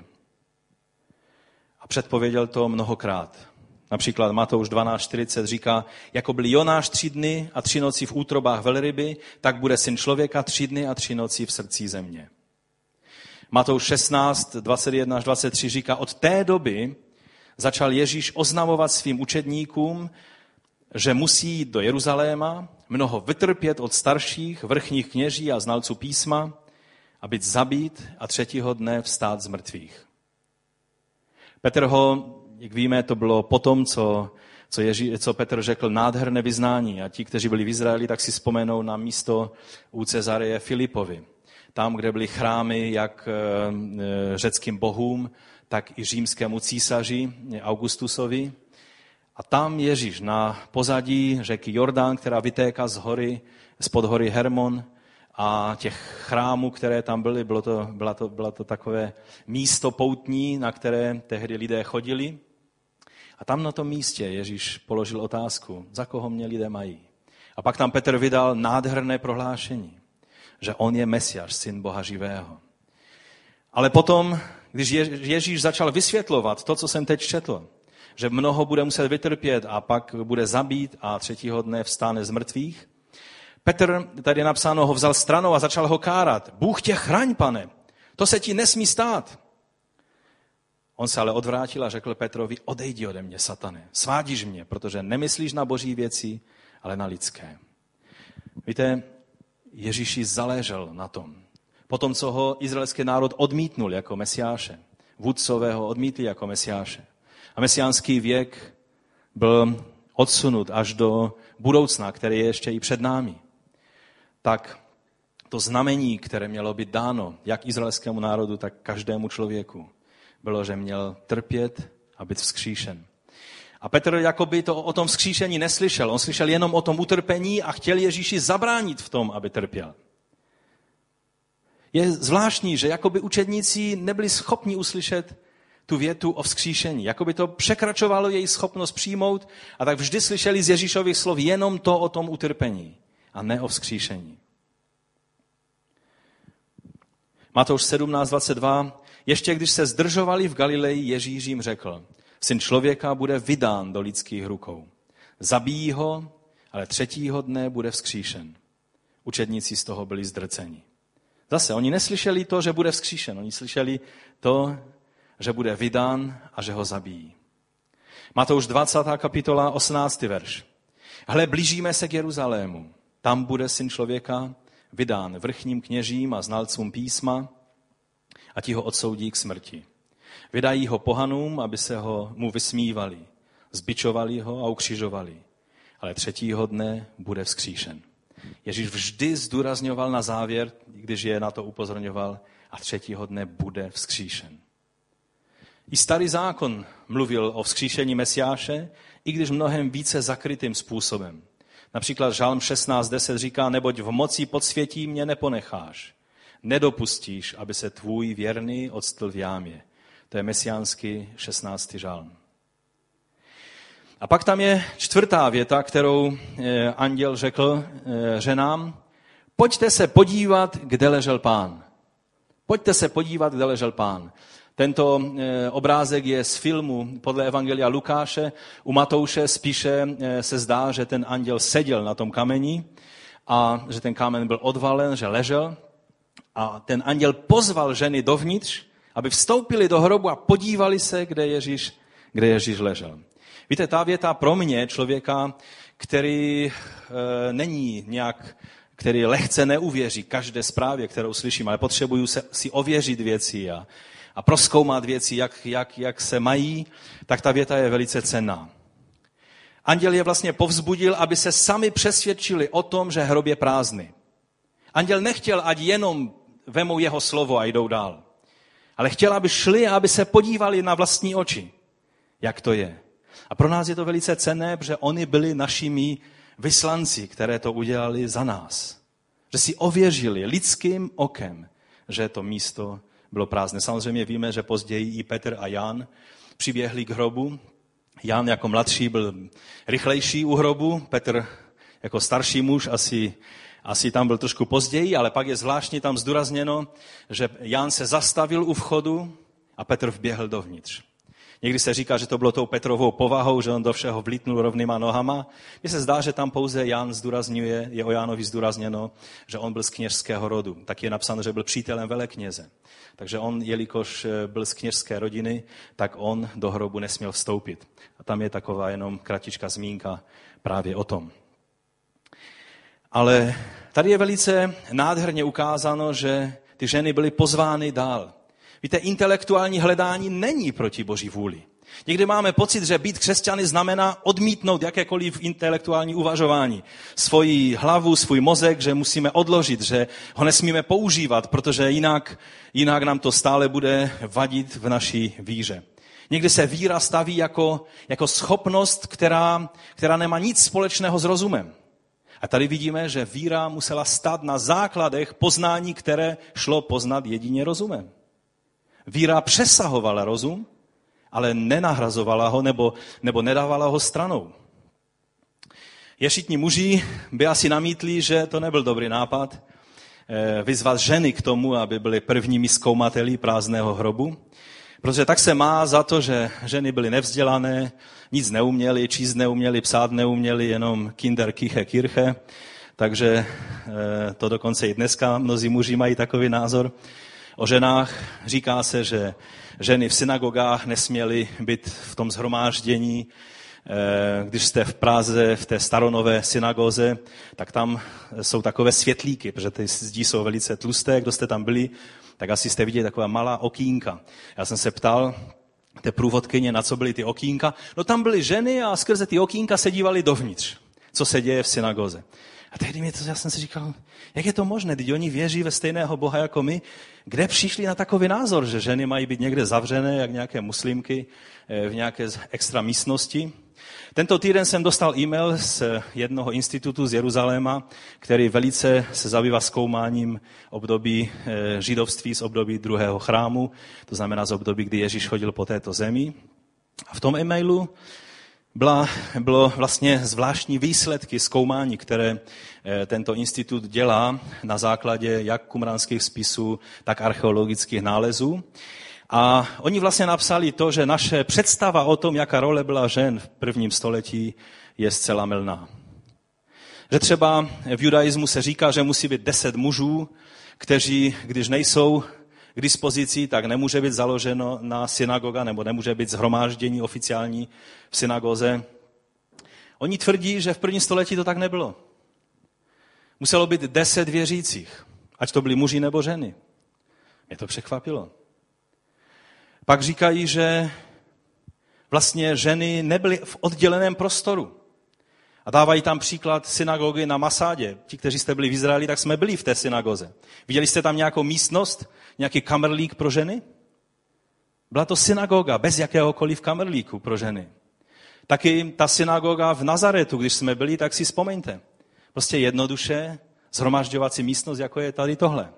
A předpověděl to mnohokrát. Například Matouš 12:40 říká, jako byl Jonáš 3 dny a 3 noci v útrobách velryby, tak bude syn člověka 3 dny a 3 noci v srdci země. Matouš 16:21-23 říká, od té doby začal Ježíš oznamovat svým učedníkům, že musí jít do Jeruzaléma, mnoho vytrpět od starších, vrchních kněží a znalců písma a být zabít a 3. dne vstát z mrtvých. Petr ho, jak víme, to bylo potom, co Petr řekl nádherné vyznání a ti, kteří byli v Izraeli, tak si vzpomenou na místo u Cezareje Filipovi. Tam, kde byly chrámy jak řeckým bohům, tak i římskému císaři Augustusovi. A tam Ježíš na pozadí řeky Jordán, která vytéká spod hory Hermon a těch chrámů, které tam byly, bylo to takové místo poutní, na které tehdy lidé chodili. A tam na tom místě Ježíš položil otázku, za koho mě lidé mají. A pak tam Petr vydal nádherné prohlášení, že on je Mesiáš, syn Boha živého. Ale potom, když Ježíš začal vysvětlovat to, co jsem teď četl, že mnoho bude muset vytrpět a pak bude zabít a 3. dne vstane z mrtvých, Petr, tady je napsáno, ho vzal stranou a začal ho kárat. Bůh tě chraň, pane, to se ti nesmí stát. On se ale odvrátil a řekl Petrovi, odejdi ode mě, satane, svádíš mě, protože nemyslíš na boží věci, ale na lidské. Víte, Ježíši zaléžel na tom. Potom, co ho izraelský národ odmítnul jako mesiáše, vůdcové ho odmítli jako mesiáše. A mesiánský věk byl odsunut až do budoucna, které je ještě i před námi. Tak to znamení, které mělo být dáno jak izraelskému národu, tak každému člověku, bylo, že měl trpět a být vzkříšen. A Petr jakoby to o tom vzkříšení neslyšel. On slyšel jenom o tom utrpení a chtěl Ježíši zabránit v tom, aby trpěl. Je zvláštní, že jakoby učedníci nebyli schopni uslyšet tu větu o vzkříšení. Jakoby to překračovalo její schopnost přijmout a tak vždy slyšeli z Ježíšových slov jenom to o tom utrpení a ne o vzkříšení. Matouš 17:22. Ještě když se zdržovali v Galileji, Ježíš jim řekl, syn člověka bude vydán do lidských rukou. Zabijí ho, ale 3. dne bude vzkříšen. Učedníci z toho byli zdrceni. Zase, oni neslyšeli to, že bude vzkříšen. Oni slyšeli to, že bude vydán a že ho zabijí. Matouš 20:18. Hle, blížíme se k Jeruzalému. Tam bude syn člověka vydán vrchním kněžím a znalcům písma a ti ho odsoudí k smrti. Vydají ho pohanům, aby se mu vysmívali, zbičovali ho a ukřižovali. Ale 3. dne bude vzkříšen. Ježíš vždy zdůrazňoval na závěr, když je na to upozorňoval, a 3. dne bude vzkříšen. I starý zákon mluvil o vzkříšení Mesiáše, i když mnohem více zakrytým způsobem. Například Žalm 16:10 říká, neboť v moci podsvětí mě neponecháš. Nedopustíš, aby se tvůj věrný odstl v jámě. To je mesiánský 16. žalm. A pak tam je 4. věta, kterou anděl řekl ženám. Pojďte se podívat, kde ležel pán. Pojďte se podívat, kde ležel pán. Tento obrázek je z filmu podle evangelia Lukáše. U Matouše spíše se zdá, že ten anděl seděl na tom kameni a že ten kámen byl odvalen, že ležel. A ten anděl pozval ženy dovnitř, aby vstoupili do hrobu a podívali se, kde Ježíš ležel. Víte, ta věta pro mě, člověka, který není nějak, který lehce neuvěří každé zprávě, kterou slyším, ale potřebuju si ověřit věci a prozkoumat věci, jak se mají, tak ta věta je velice cenná. Anděl je vlastně povzbudil, aby se sami přesvědčili o tom, že hrob je prázdný. Anděl nechtěl, ať jenom vemou jeho slovo a jdou dál. Ale chtěl, aby šli a aby se podívali na vlastní oči, jak to je. A pro nás je to velice cenné, protože oni byli našimi vyslanci, které to udělali za nás. Že si ověřili lidským okem, že to místo bylo prázdné. Samozřejmě víme, že později i Petr a Jan přiběhli k hrobu. Jan jako mladší byl rychlejší u hrobu, Petr jako starší muž asi tam byl trošku později, ale pak je zvláštně tam zdůrazněno, že Jan se zastavil u vchodu a Petr vběhl dovnitř. Někdy se říká, že to bylo tou Petrovou povahou, že on do všeho vlítnul rovnýma nohama. Mně se zdá, že tam pouze Jan zdůrazňuje, je o Jánovi zdůrazněno, že on byl z kněžského rodu. Tak je napsáno, že byl přítelem velekněze. Takže on, jelikož byl z kněžské rodiny, tak on do hrobu nesměl vstoupit. A tam je taková jenom kratička zmínka právě o tom. Ale tady je velice nádherně ukázáno, že ty ženy byly pozvány dál. Víte, intelektuální hledání není proti Boží vůli. Někdy máme pocit, že být křesťany znamená odmítnout jakékoliv intelektuální uvažování. Svoji hlavu, svůj mozek, že musíme odložit, že ho nesmíme používat, protože jinak nám to stále bude vadit v naší víře. Někdy se víra staví jako schopnost, která nemá nic společného s rozumem. A tady vidíme, že víra musela stát na základech poznání, které šlo poznat jedině rozumem. Víra přesahovala rozum, ale nenahrazovala ho nebo nedávala ho stranou. Ješitní muži by asi namítli, že to nebyl dobrý nápad vyzvat ženy k tomu, aby byly prvními zkoumateli prázdného hrobu, protože tak se má za to, že ženy byly nevzdělané, nic neuměly, číst neuměly, psát neuměly, jenom kinder, kiche, kirche, takže to dokonce i dneska mnozí muži mají takový názor. O ženách říká se, že ženy v synagogách nesměly být v tom shromáždění. Když jste v Praze, v té Staronové synagoze, tak tam jsou takové světlíky, protože ty zdi jsou velice tlusté. Kdo jste tam byli, tak asi jste viděli taková malá okýnka. Já jsem se ptal té průvodkyně, na co byly ty okýnka. No tam byly ženy a skrze ty okýnka se dívali dovnitř, co se děje v synagoze. A tehdy já jsem si říkal, jak je to možné, když oni věří ve stejného Boha jako my, kde přišli na takový názor, že ženy mají být někde zavřené, jak nějaké muslimky v nějaké extra místnosti. Tento týden jsem dostal e-mail z jednoho institutu z Jeruzaléma, který velice se zabývá zkoumáním období židovství z období druhého chrámu, to znamená z období, kdy Ježíš chodil po této zemi. A v tom e-mailu bylo vlastně zvláštní výsledky zkoumání, které tento institut dělá na základě jak kumranských spisů, tak archeologických nálezů. A oni vlastně napsali to, že naše představa o tom, jaká role byla žen v prvním století, je zcela mylná. Že třeba v judaismu se říká, že musí být 10 mužů, kteří, když nejsou k dispozici, tak nemůže být založeno na synagoga nebo nemůže být shromáždění oficiální v synagoze. Oni tvrdí, že v prvním století to tak nebylo. Muselo být 10 věřících, ať to byli muži nebo ženy. Mě to překvapilo. Pak říkají, že vlastně ženy nebyly v odděleném prostoru. A dávají tam příklad synagogy na Masádě. Ti, kteří jste byli v Izraeli, tak jsme byli v té synagoze. Viděli jste tam nějakou místnost, nějaký kamrlík pro ženy? Byla to synagoga bez jakéhokoliv kamrlíku pro ženy. Taky ta synagoga v Nazaretu, když jsme byli, tak si vzpomeňte. Prostě jednoduše shromažďovací místnost, jako je tady tohle.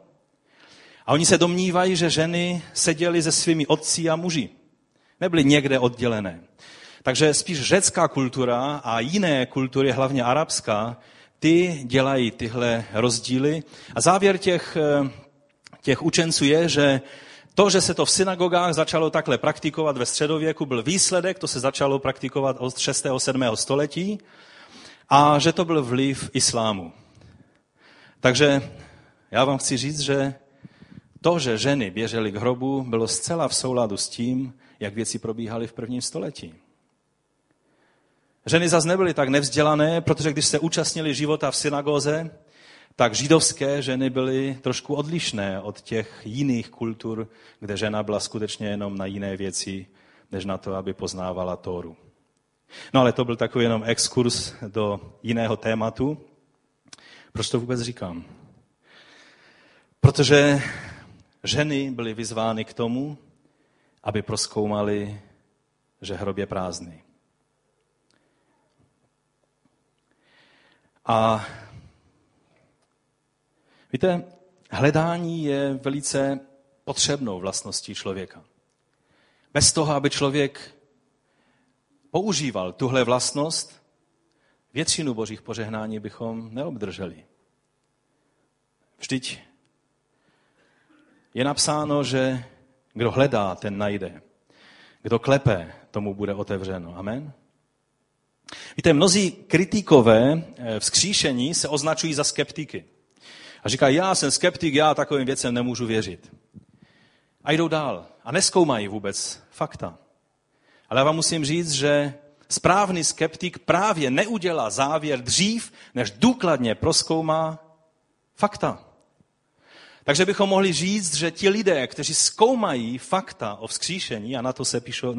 A oni se domnívají, že ženy seděly se svými otci a muži. Nebyly někde oddělené. Takže spíš řecká kultura a jiné kultury, hlavně arabská, ty dělají tyhle rozdíly. A závěr těch učenců je, že to, že se to v synagogách začalo takhle praktikovat ve středověku, byl výsledek, to se začalo praktikovat od 6. a 7. století a že to byl vliv islámu. Takže já vám chci říct, že to, že ženy běžely k hrobu, bylo zcela v souladu s tím, jak věci probíhaly v prvním století. Ženy zas nebyly tak nevzdělané, protože když se účastnili života v synagoze, tak židovské ženy byly trošku odlišné od těch jiných kultur, kde žena byla skutečně jenom na jiné věci, než na to, aby poznávala Tóru. No ale to byl takový jenom exkurs do jiného tématu. Proč to vůbec říkám? Protože ženy byly vyzvány k tomu, aby prozkoumali, že hrob je prázdný. A víte, hledání je velice potřebnou vlastností člověka. Bez toho, aby člověk používal tuhle vlastnost, většinu božích požehnání bychom neobdrželi. Vždyť je napsáno, že kdo hledá, ten najde. Kdo klepe, tomu bude otevřeno. Amen? Víte, mnozí kritikové vzkříšení se označují za skeptiky. A říkají, já jsem skeptik, já takovým věcem nemůžu věřit. A jdou dál. A neskoumají vůbec fakta. Ale já vám musím říct, že správný skeptik právě neudělá závěr dřív, než důkladně prozkoumá fakta. Takže bychom mohli říct, že ti lidé, kteří zkoumají fakta o vzkříšení, a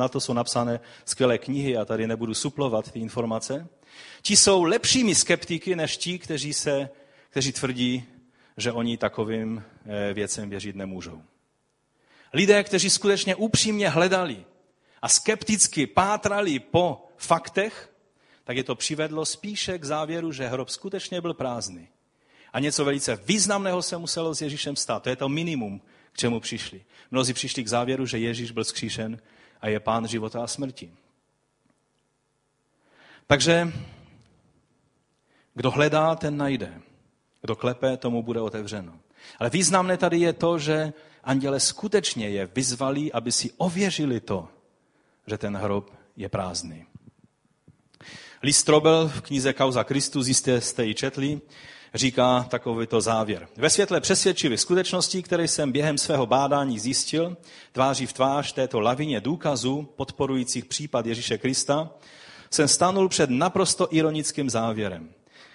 na to jsou napsané skvělé knihy, já tady nebudu suplovat ty informace, ti jsou lepšími skeptiky než ti, kteří tvrdí, že oni takovým věcem věřit nemůžou. Lidé, kteří skutečně upřímně hledali a skepticky pátrali po faktech, tak je to přivedlo spíše k závěru, že hrob skutečně byl prázdný. A něco velice významného se muselo s Ježíšem stát. To je to minimum, k čemu přišli. Mnozí přišli k závěru, že Ježíš byl zkříšen a je pán života a smrti. Takže kdo hledá, ten najde. Kdo klepe, tomu bude otevřeno. Ale významné tady je to, že anděle skutečně je vyzvali, aby si ověřili to, že ten hrob je prázdný. Listrobel v knize Kauza Kristus, jistě jste ji četli, říká takovýto závěr. Ve světle přesvědčivých skutečností, které jsem během svého bádání zjistil, tváří v tvář této lavině důkazů podporujících případ Ježíše Krista, jsem stanul před naprosto ironickým závěrem.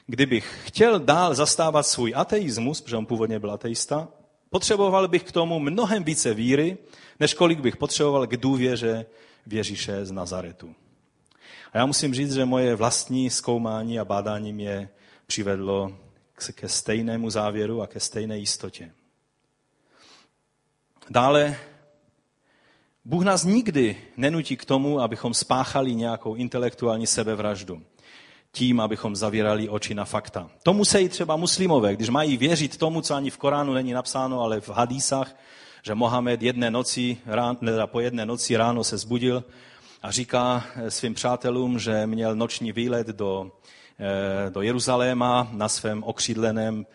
Kdybych chtěl dál zastávat svůj ateismus, protože on původně byl ateista, potřeboval bych k tomu mnohem více víry, než kolik bych potřeboval k důvěře v Ježíše z Nazaretu. A já musím říct, že moje vlastní zkoumání a bádání mě přivedlo ke stejnému závěru a ke stejné jistotě. Dále, Bůh nás nikdy nenutí k tomu, abychom spáchali nějakou intelektuální sebevraždu. Tím, abychom zavírali oči na fakta. To musí třeba muslimové, když mají věřit tomu, co ani v Koránu není napsáno, ale v hadísách, že Mohamed po jedné noci ráno se zbudil a říká svým přátelům, že měl noční výlet do Jeruzaléma na svém okřídleném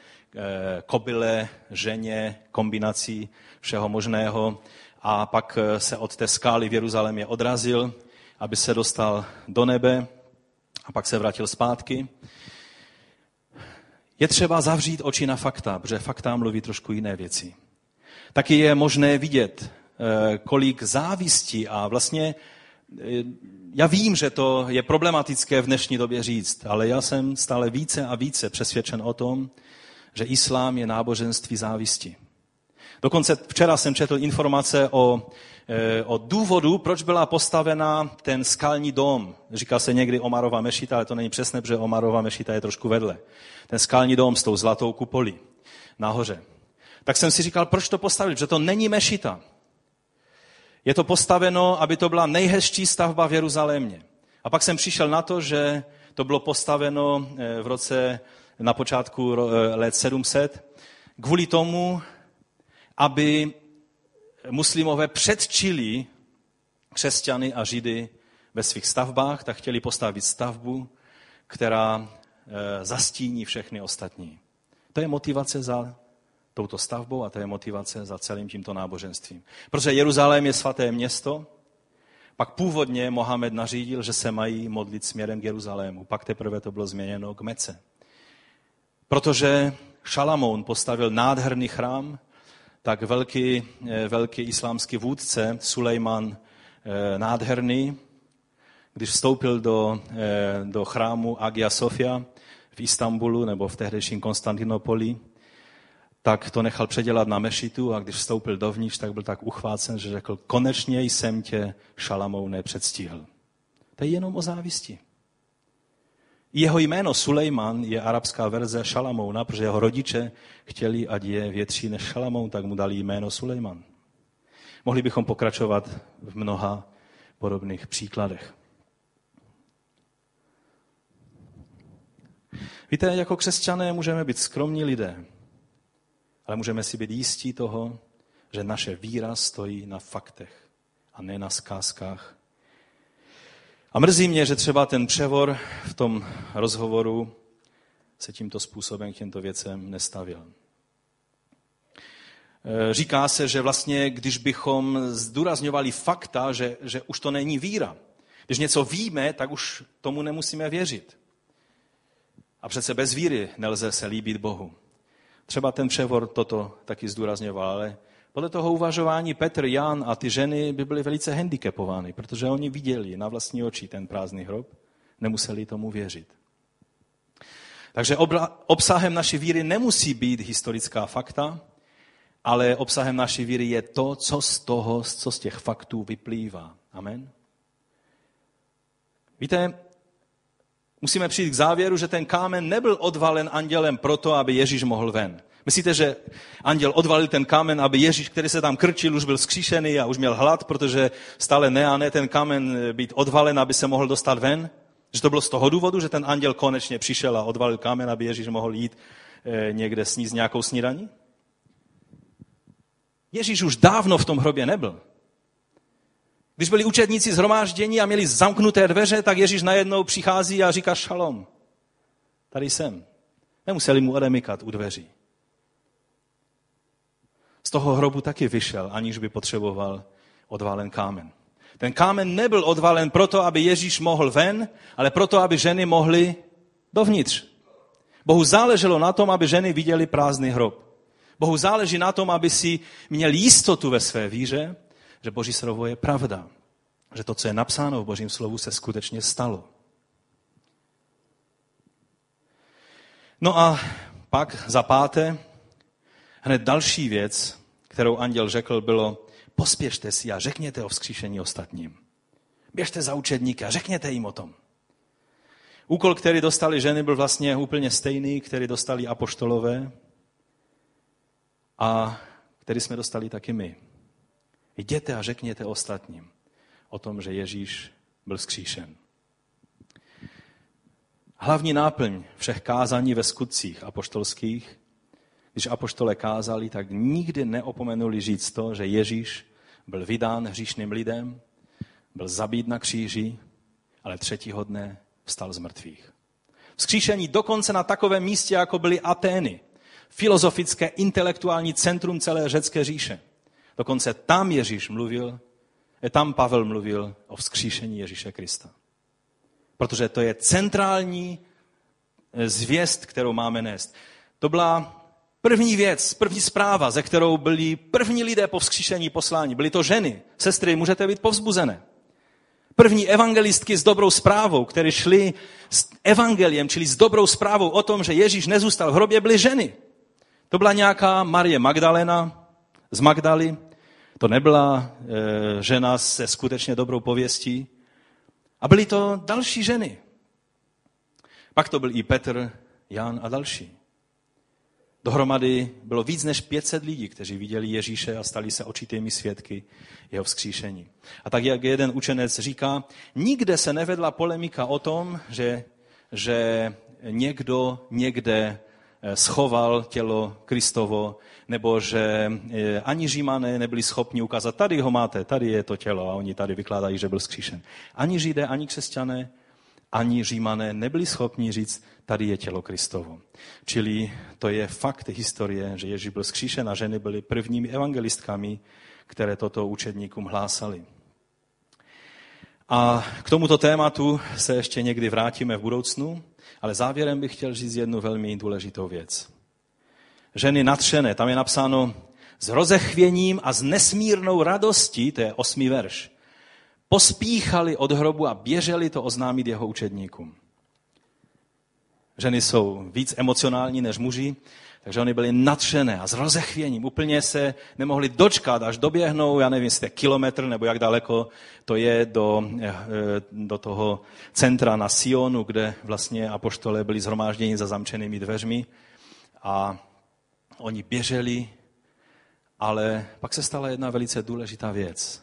kobyle, ženě, kombinací všeho možného a pak se od té skály v Jeruzalémě odrazil, aby se dostal do nebe a pak se vrátil zpátky. Je třeba zavřít oči na fakta, protože fakta mluví trošku jiné věci. Taky je možné vidět, kolik závisti a vlastně já vím, že to je problematické v dnešní době říct, ale já jsem stále více a více přesvědčen o tom, že islám je náboženství závisti. Dokonce včera jsem četl informace o důvodu, proč byla postavena ten skalní dom. Říká se někdy Omarova mešita, ale to není přesné, protože Omarova mešita je trošku vedle. Ten skalní dom s tou zlatou kupolí nahoře. Tak jsem si říkal, proč to postavili, protože to není mešita. Je to postaveno, aby to byla nejhezčí stavba v Jeruzalémě. A pak jsem přišel na to, že to bylo postaveno na počátku let 700, kvůli tomu, aby muslimové předčili křesťany a židy ve svých stavbách, tak chtěli postavit stavbu, která zastíní všechny ostatní. To je motivace za touto stavbou a to je motivace za celým tímto náboženstvím. Protože Jeruzalém je svaté město, pak původně Mohamed nařídil, že se mají modlit směrem k Jeruzalému, pak teprve to bylo změněno k Mece. Protože Šalamoun postavil nádherný chrám, tak velký islámský vůdce Sulejman Nádherný, když vstoupil do chrámu Agia Sofia v Istanbulu nebo v tehdejším Konstantinopoli, tak to nechal předělat na mešitu a když vstoupil dovnitř, tak byl tak uchvácen, že řekl, konečně jsem tě, Šalamoune, předstihl. To je jenom o závisti. Jeho jméno Sulejman je arabská verze Šalamouna, protože jeho rodiče chtěli, ať je větší než Šalamoun, tak mu dali jméno Sulejman. Mohli bychom pokračovat v mnoha podobných příkladech. Víte, jako křesťané můžeme být skromní lidé, ale můžeme si být jistí toho, že naše víra stojí na faktech a ne na zkázkách. A mrzí mě, že třeba ten Převor v tom rozhovoru se tímto způsobem k těmto věcem nestavil. Říká se, že vlastně, když bychom zdůrazňovali fakta, že už to není víra. Když něco víme, tak už tomu nemusíme věřit. A přece bez víry nelze se líbit Bohu. Třeba ten převor toto taky zdůrazňoval, ale podle toho uvažování Petr, Jan a ty ženy by byly velice handicapovány, protože oni viděli na vlastní oči ten prázdný hrob, nemuseli tomu věřit. Takže obsahem naší víry nemusí být historická fakta, ale obsahem naší víry je to, co z těch faktů vyplývá. Amen. Víte, musíme přijít k závěru, že ten kámen nebyl odvalen andělem proto, aby Ježíš mohl ven. Myslíte, že anděl odvalil ten kámen, aby Ježíš, který se tam krčil, už byl zkříšený a už měl hlad, protože stále ne a ne ten kámen být odvalen, aby se mohl dostat ven? Že to bylo z toho důvodu, že ten anděl konečně přišel a odvalil kámen, aby Ježíš mohl jít někde sníst nějakou snídaní? Ježíš už dávno v tom hrobě nebyl. Když byli učedníci shromáždění a měli zamknuté dveře, tak Ježíš najednou přichází a říká šalom. Tady jsem. Nemuseli mu odemykat u dveří. Z toho hrobu taky vyšel, aniž by potřeboval odvalen kámen. Ten kámen nebyl odvalen proto, aby Ježíš mohl ven, ale proto, aby ženy mohly dovnitř. Bohu záleželo na tom, aby ženy viděly prázdný hrob. Bohu záleží na tom, aby si měl jistotu ve své víře, že Boží slovo je pravda, že to, co je napsáno v Božím slovu, se skutečně stalo. No a pak za páté, hned další věc, kterou anděl řekl, bylo: pospěšte si a řekněte o vzkříšení ostatním. Běžte za učedníky a řekněte jim o tom. Úkol, který dostali ženy, byl vlastně úplně stejný, který dostali apoštolové a který jsme dostali taky my. Jděte a řekněte ostatním o tom, že Ježíš byl vzkříšen. Hlavní náplň všech kázání ve skutcích apoštolských, když apoštole kázali, tak nikdy neopomenuli říct to, že Ježíš byl vydán hříšným lidem, byl zabít na kříži, ale třetího dne vstal z mrtvých. Vzkříšení dokonce na takovém místě, jako byly Atény, filozofické intelektuální centrum celé řecké říše. Dokonce tam tam Pavel mluvil o vzkříšení Ježíše Krista. Protože to je centrální zvěst, kterou máme nést. To byla první věc, první zpráva, ze kterou byli první lidé po vzkříšení posláni. Byly to ženy, sestry, můžete být povzbuzené. První evangelistky s dobrou zprávou, které šly s evangeliem, čili s dobrou zprávou o tom, že Ježíš nezůstal v hrobě, byly ženy. To byla nějaká Marie Magdalena z Magdaly. To nebyla žena se skutečně dobrou pověstí. A byly to další ženy. Pak to byl i Petr, Jan a další. Dohromady bylo víc než 500 lidí, kteří viděli Ježíše a stali se očitými svědky jeho vzkříšení. A tak, jak jeden učenec říká, nikde se nevedla polemika o tom, že někdo někde schoval tělo Kristovo, nebo že ani Římané nebyli schopni ukázat, tady ho máte, tady je to tělo, a oni tady vykládají, že byl vzkříšen. Ani Židé, ani křesťané, ani Římané nebyli schopni říct, tady je tělo Kristovo. Čili to je fakt historie, že Ježíš byl zkříšen a ženy byly prvními evangelistkami, které toto učedníkům hlásali. A k tomuto tématu se ještě někdy vrátíme v budoucnu, ale závěrem bych chtěl říct jednu velmi důležitou věc. Ženy nadšené, tam je napsáno s rozechvěním a s nesmírnou radostí, to je 8. verš, pospíchali od hrobu a běželi to oznámit jeho učedníkům. Ženy jsou víc emocionální než muži, takže oni byly nadšené a s rozechvěním. Úplně se nemohli dočkat, až doběhnou, já nevím, jestli kilometr nebo jak daleko to je do toho centra na Sionu, kde vlastně apoštole byli shromážděni za zamčenými dveřmi a oni běželi, ale pak se stala jedna velice důležitá věc.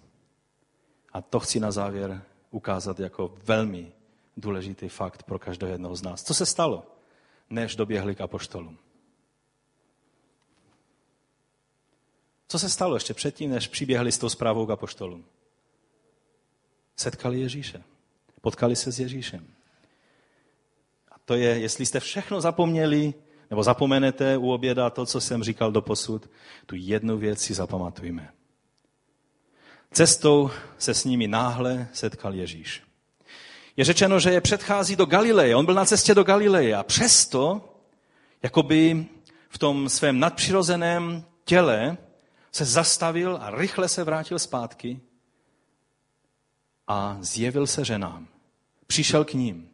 A to chci na závěr ukázat jako velmi důležitý fakt pro každého jednoho z nás. Co se stalo, než doběhli k apoštolům? Co se stalo ještě předtím, než přiběhli s tou zprávou k apoštolům? Setkali Ježíše. Potkali se s Ježíšem. A to je, jestli jste všechno zapomněli, nebo zapomenete u oběda to, co jsem říkal doposud, tu jednu věc si zapamatujme. Cestou se s nimi náhle setkal Ježíš. Je řečeno, že je předchází do Galileje. On byl na cestě do Galileje a přesto, jakoby v tom svém nadpřirozeném těle se zastavil a rychle se vrátil zpátky a zjevil se ženám. Přišel k ním.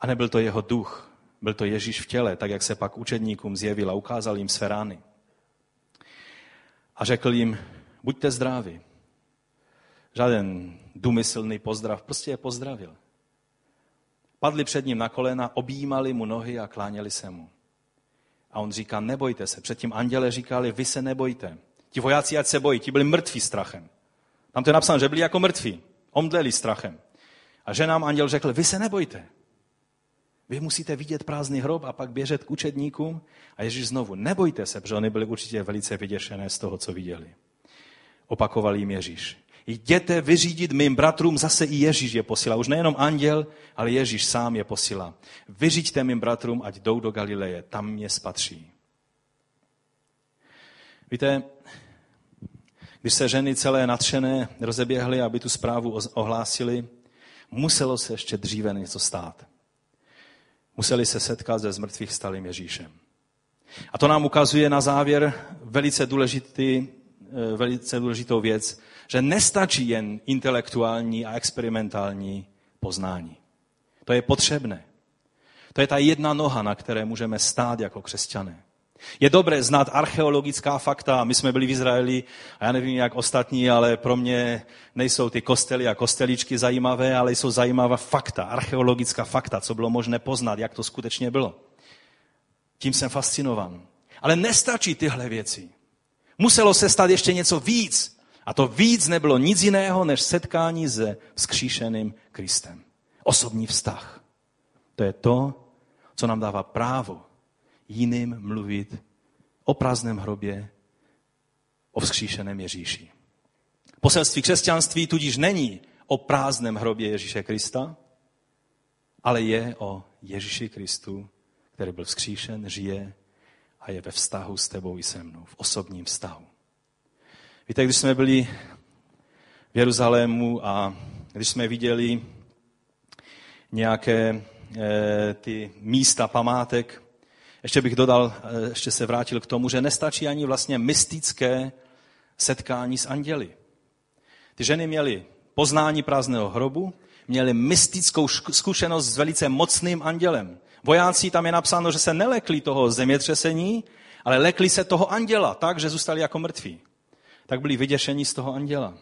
A nebyl to jeho duch, byl to Ježíš v těle, tak jak se pak učedníkům zjevil a ukázal jim své rány. A řekl jim, buďte zdraví. Žádný důmyslný pozdrav, prostě je pozdravil. Padli před ním na kolena, objímali mu nohy a kláněli se mu. A on říká, nebojte se. Předtím anděle říkali, vy se nebojte. Ti vojáci, ať se bojí, ti byli mrtví strachem. Tam to je napsáno, že byli jako mrtví, omdleli strachem. A ženám anděl řekl, vy se nebojte. Vy musíte vidět prázdný hrob a pak běžet k učedníkům. A Ježíš znovu, nebojte se, protože oni byli určitě velice vyděšené z toho, co viděli. Opakoval jim Ježíš. Jděte vyřídit mým bratrům, zase i Ježíš je posílá. Už nejenom anděl, ale Ježíš sám je posílá. Vyříďte mým bratrům, ať jdou do Galileje, tam mě spatří. Víte, když se ženy celé nadšené rozeběhly, aby tu zprávu ohlásili, muselo se ještě dříve něco stát. Museli se setkat se zmrtvých vstalým Ježíšem. A to nám ukazuje na závěr velice důležitou věc, že nestačí jen intelektuální a experimentální poznání. To je potřebné. To je ta jedna noha, na které můžeme stát jako křesťané. Je dobré znát archeologická fakta. My jsme byli v Izraeli a já nevím jak ostatní, ale pro mě nejsou ty kostely a kosteličky zajímavé, ale jsou zajímavá fakta, archeologická fakta, co bylo možné poznat, jak to skutečně bylo. Tím jsem fascinován. Ale nestačí tyhle věci. Muselo se stát ještě něco víc. A to víc nebylo nic jiného, než setkání se vzkříšeným Kristem. Osobní vztah. To je to, co nám dává právo jiným mluvit o prázdném hrobě, o vzkříšeném Ježíši. Poselství křesťanství tudíž není o prázdném hrobě Ježíše Krista, ale je o Ježíši Kristu, který byl vzkříšen, žije a je ve vztahu s tebou i se mnou, v osobním vztahu. Víte, když jsme byli v Jeruzalému a když jsme viděli nějaké ty místa památek, ještě bych dodal, ještě se vrátil k tomu, že nestačí ani vlastně mystické setkání s anděli. Ty ženy měly poznání prázdného hrobu, měly mystickou zkušenost s velice mocným andělem. Vojáci, tam je napsáno, že se nelekli toho zemětřesení, ale lekli se toho anděla tak, že zůstali jako mrtví. Tak byli vyděšeni z toho anděla.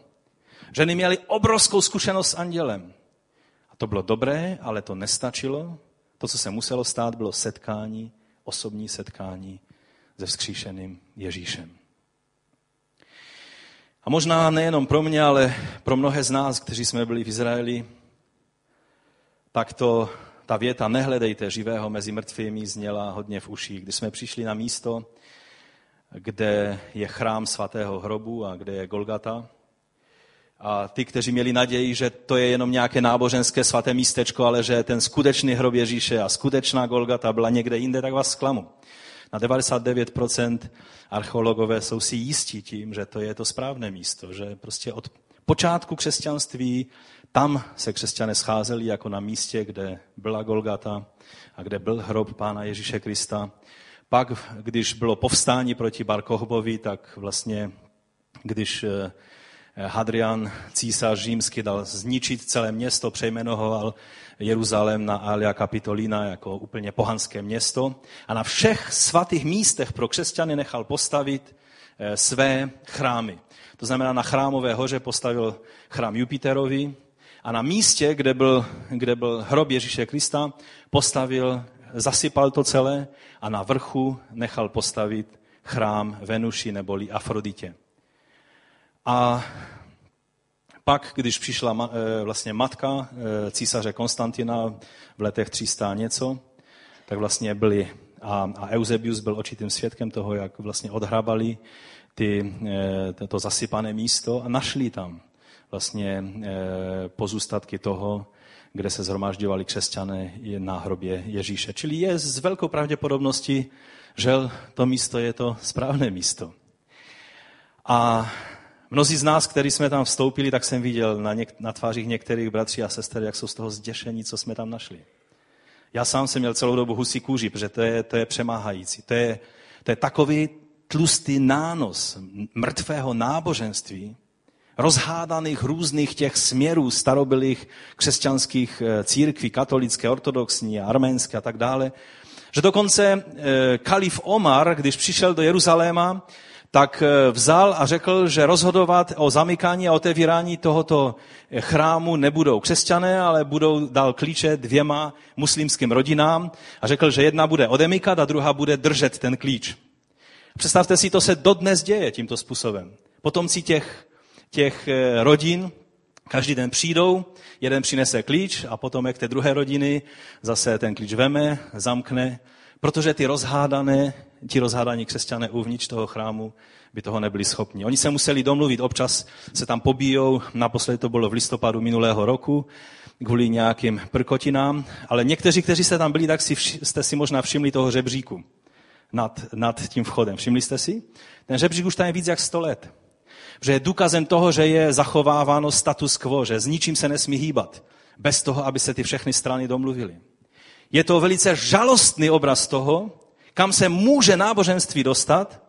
Ženy měly obrovskou zkušenost s andělem. A to bylo dobré, ale to nestačilo. To, co se muselo stát, bylo setkání, osobní setkání se vzkříšeným Ježíšem. A možná nejenom pro mě, ale pro mnohé z nás, kteří jsme byli v Izraeli, tak to ta věta nehledejte živého mezi mrtvými zněla hodně v uších. Když jsme přišli na místo, kde je chrám svatého hrobu a kde je Golgata. A ty, kteří měli naději, že to je jenom nějaké náboženské svaté místečko, ale že ten skutečný hrob Ježíše a skutečná Golgata byla někde jinde, tak vás zklamu. Na 99% archeologové jsou si jistí tím, že to je to správné místo, že prostě od počátku křesťanství tam se křesťané scházeli jako na místě, kde byla Golgata a kde byl hrob Pána Ježíše Krista. Pak, když bylo povstání proti Bar Kochbovi, tak vlastně, když Hadrian, císař římský, dal zničit celé město, přejmenoval Jeruzalém na Alia Capitolina jako úplně pohanské město a na všech svatých místech pro křesťany nechal postavit své chrámy. To znamená, na Chrámové hoře postavil chrám Jupiterovi a na místě, kde byl hrob Ježíše Krista, zasypal to celé a na vrchu nechal postavit chrám Venuši neboli Afroditě. A pak, když přišla vlastně matka císaře Konstantina v letech 300 něco, tak vlastně byli, a Eusebius byl očitým svědkem toho, jak vlastně odhrabali to zasypané místo a našli tam vlastně pozůstatky toho, kde se zhromažďovali křesťané na hrobě Ježíše. Čili je s velkou pravděpodobností, že to místo je to správné místo. A mnozí z nás, kteří jsme tam vstoupili, tak jsem viděl na tvářích některých bratří a sester, jak jsou z toho zděšení, co jsme tam našli. Já sám jsem měl celou dobu husí kůži, protože to je přemáhající. To je takový tlustý nános mrtvého náboženství, rozhádaných různých těch směrů starobylých křesťanských církví, katolické, ortodoxní, arménské a tak dále, že dokonce kalif Omar, když přišel do Jeruzaléma, tak vzal a řekl, že rozhodovat o zamykání a otevírání tohoto chrámu nebudou křesťané, ale dal klíče dvěma muslimským rodinám a řekl, že jedna bude odemykat a druhá bude držet ten klíč. Představte si, to se dodnes děje tímto způsobem. Potomci těch rodin každý den přijdou, jeden přinese klíč a potom jak té druhé rodiny zase ten klíč veme, zamkne, protože ti rozhádaní křesťané uvnitř toho chrámu by toho nebyli schopni. Oni se museli domluvit, občas se tam pobíjou, naposledy to bylo v listopadu minulého roku, kvůli nějakým prkotinám, ale někteří, kteří jste tam byli, tak jste si možná všimli toho žebříku nad tím vchodem. Všimli jste si? Ten žebřík už tam je víc jak 100 let. Že je důkazem toho, že je zachováváno status quo, že s ničím se nesmí hýbat, bez toho, aby se ty všechny strany domluvily. Je to velice žalostný obraz toho, kam se může náboženství dostat,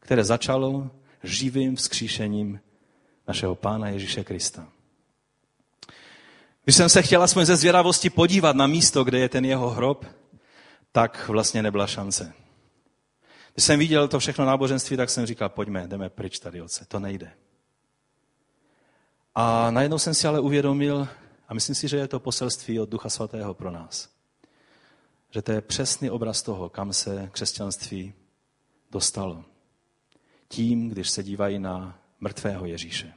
které začalo živým vzkříšením našeho Pána Ježíše Krista. Když jsem se chtěl aspoň ze zvědavosti podívat na místo, kde je ten jeho hrob, tak vlastně nebyla šance. Když jsem viděl to všechno náboženství, tak jsem říkal, pojďme, jdeme pryč tady, otce, to nejde. A najednou jsem si ale uvědomil, a myslím si, že je to poselství od Ducha Svatého pro nás, že to je přesný obraz toho, kam se křesťanství dostalo. Tím, když se dívají na mrtvého Ježíše,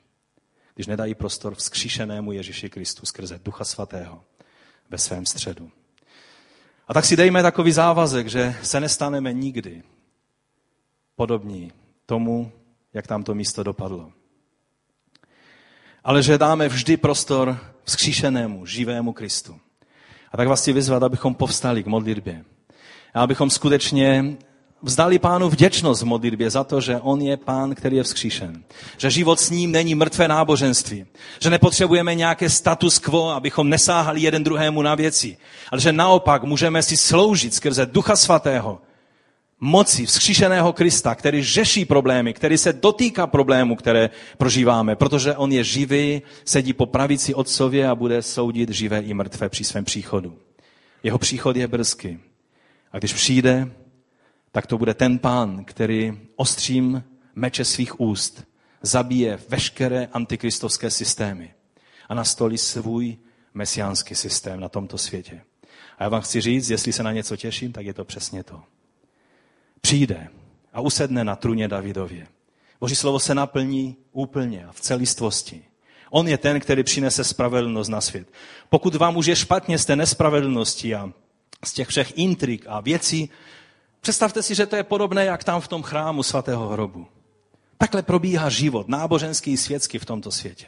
když nedají prostor vzkříšenému Ježíši Kristu skrze Ducha Svatého ve svém středu. A tak si dejme takový závazek, že se nestaneme nikdy podobní tomu, jak tam to místo dopadlo. Ale že dáme vždy prostor vzkříšenému, živému Kristu. A tak vás chci vyzvat, abychom povstali k modlitbě. A abychom skutečně vzdali Pánu vděčnost v modlitbě za to, že On je Pán, který je vzkříšen. Že život s ním není mrtvé náboženství. Že nepotřebujeme nějaké status quo, abychom nesáhali jeden druhému na věci. Ale že naopak můžeme si sloužit skrze Ducha Svatého, moci vzkříšeného Krista, který řeší problémy, který se dotýká problémů, které prožíváme, protože on je živý, sedí po pravici Otcově a bude soudit živé i mrtvé při svém příchodu. Jeho příchod je brzký. A když přijde, tak to bude ten Pán, který ostřím meče svých úst zabije veškeré antikristovské systémy a nastolí svůj mesiánský systém na tomto světě. A já vám chci říct, jestli se na něco těším, tak je to přesně to. Přijde a usedne na trůně Davidově. Boží slovo se naplní úplně a v celistvosti. On je ten, který přinese spravedlnost na svět. Pokud vám už je špatně z té nespravedlnosti a z těch všech intrik a věcí, představte si, že to je podobné, jak tam v tom chrámu svatého hrobu. Takhle probíhá život, náboženský i světský v tomto světě.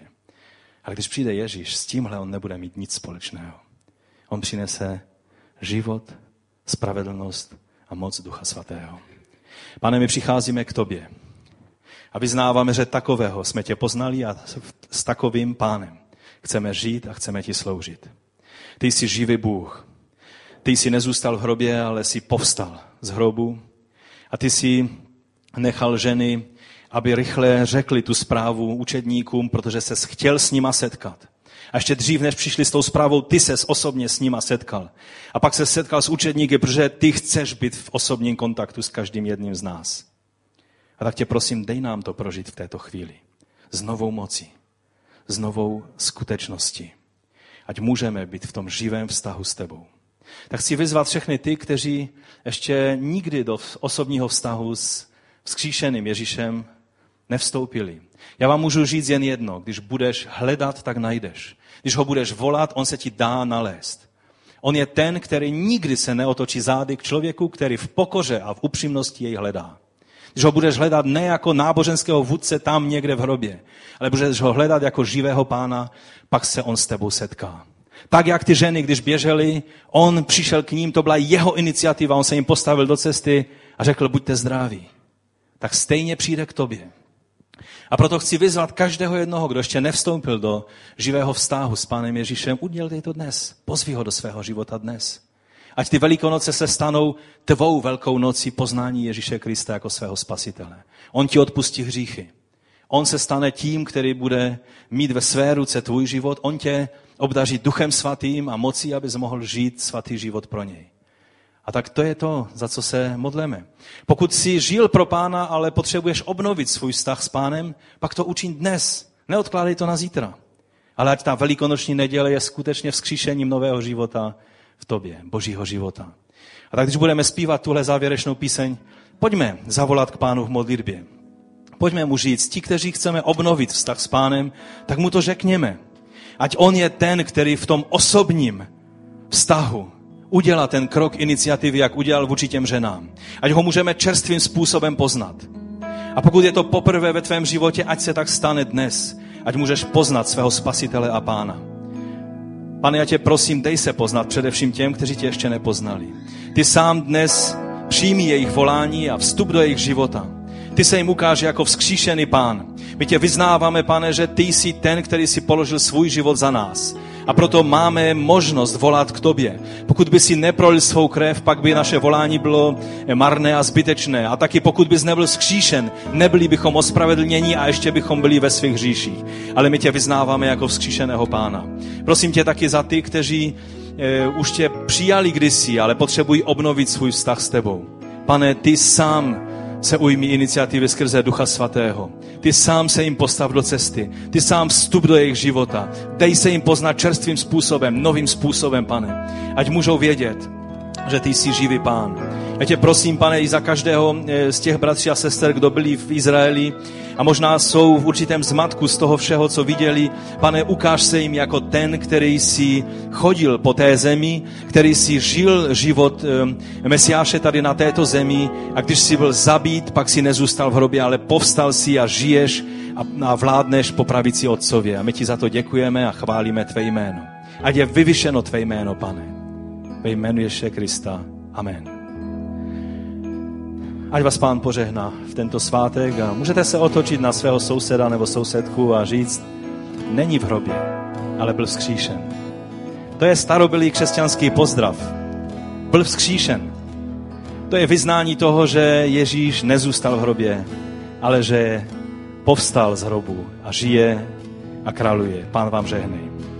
A když přijde Ježíš, s tímhle on nebude mít nic společného. On přinese život, spravedlnost a moc Ducha Svatého. Pane, my přicházíme k tobě a vyznáváme, že takového jsme tě poznali a s takovým Pánem chceme žít a chceme ti sloužit. Ty jsi živý Bůh. Ty jsi nezůstal v hrobě, ale jsi povstal z hrobu a ty jsi nechal ženy, aby rychle řekli tu zprávu učedníkům, protože ses chtěl s nima setkat. A ještě dřív, než přišli s tou zprávou, ty ses osobně s nima setkal. A pak ses setkal s učedníky, protože ty chceš být v osobním kontaktu s každým jedním z nás. A tak tě prosím, dej nám to prožít v této chvíli. S novou mocí, s novou skutečností. Ať můžeme být v tom živém vztahu s tebou. Tak chci vyzvat všechny ty, kteří ještě nikdy do osobního vztahu s vzkříšeným Ježíšem nevstoupili. Já vám můžu říct jen jedno, když budeš hledat, tak najdeš. Když ho budeš volat, on se ti dá nalézt. On je ten, který nikdy se neotočí zády k člověku, který v pokoře a v upřímnosti jej hledá. Když ho budeš hledat ne jako náboženského vůdce tam někde v hrobě, ale budeš ho hledat jako živého Pána, pak se on s tebou setká. Tak jak ty ženy, když běžely, on přišel k ním, to byla jeho iniciativa, on se jim postavil do cesty a řekl, buďte zdraví. Tak stejně přijde k tobě. A proto chci vyzvat každého jednoho, kdo ještě nevstoupil do živého vztahu s Pánem Ježíšem, udělej to dnes, pozvi ho do svého života dnes. Ať ty Velikonoce se stanou tvou velkou nocí poznání Ježíše Krista jako svého spasitele. On ti odpustí hříchy. On se stane tím, který bude mít ve své ruce tvůj život. On tě obdaří Duchem Svatým a mocí, abys mohl žít svatý život pro něj. A tak to je to, za co se modlíme. Pokud jsi žil pro Pána, ale potřebuješ obnovit svůj vztah s Pánem, pak to učiň dnes. Neodkládej to na zítra. Ale ať ta velikonoční neděle je skutečně vzkříšením nového života v tobě, božího života. A tak když budeme zpívat tuhle závěrečnou píseň, pojďme zavolat k Pánu v modlitbě. Pojďme mu říct, ti, kteří chceme obnovit vztah s Pánem, tak mu to řekněme. Ať on je ten, který v tom osobním vztahu udělá ten krok iniciativy, jak udělal vůči těm ženám. Ať ho můžeme čerstvým způsobem poznat. A pokud je to poprvé ve tvém životě, ať se tak stane dnes. Ať můžeš poznat svého Spasitele a Pána. Pane, já tě prosím, dej se poznat především těm, kteří tě ještě nepoznali. Ty sám dnes přijmi jejich volání a vstup do jejich života. Ty se jim ukáže jako vzkříšený Pán. My tě vyznáváme, Pane, že ty jsi ten, který si položil svůj život za nás. A proto máme možnost volat k tobě. Pokud by si neprolil svou krev, pak by naše volání bylo marné a zbytečné. A taky pokud bys nebyl vzkříšen, nebyli bychom ospravedlněni a ještě bychom byli ve svých hříších. Ale my tě vyznáváme jako vzkříšeného Pána. Prosím tě taky za ty, kteří už tě přijali kdysi, ale potřebují obnovit svůj vztah s tebou. Pane, ty sám se ujmi iniciativy skrze Ducha Svatého. Ty sám se jim postav do cesty. Ty sám vstup do jejich života. Dej se jim poznat čerstvým způsobem, novým způsobem, Pane. Ať můžou vědět, že ty jsi živý Pán. Já tě prosím, Pane, i za každého z těch bratří a sester, kdo byli v Izraeli a možná jsou v určitém zmatku z toho všeho, co viděli. Pane, ukáž se jim jako ten, který jsi chodil po té zemi, který jsi žil život Mesiáše tady na této zemi a když jsi byl zabít, pak jsi nezůstal v hrobě, ale povstal jsi a žiješ a vládneš po pravici Otcově. A my ti za to děkujeme a chválíme tvé jméno. Ať je vyvyšeno tvé jméno, Pane. Ve jménu Ježíše Krista. Amen. Ať vás Pán požehná v tento svátek a můžete se otočit na svého souseda nebo sousedku a říct, není v hrobě, ale byl vzkříšen. To je starobylý křesťanský pozdrav. Byl vzkříšen. To je vyznání toho, že Ježíš nezůstal v hrobě, ale že povstal z hrobu a žije a králuje. Pán vám žehnej.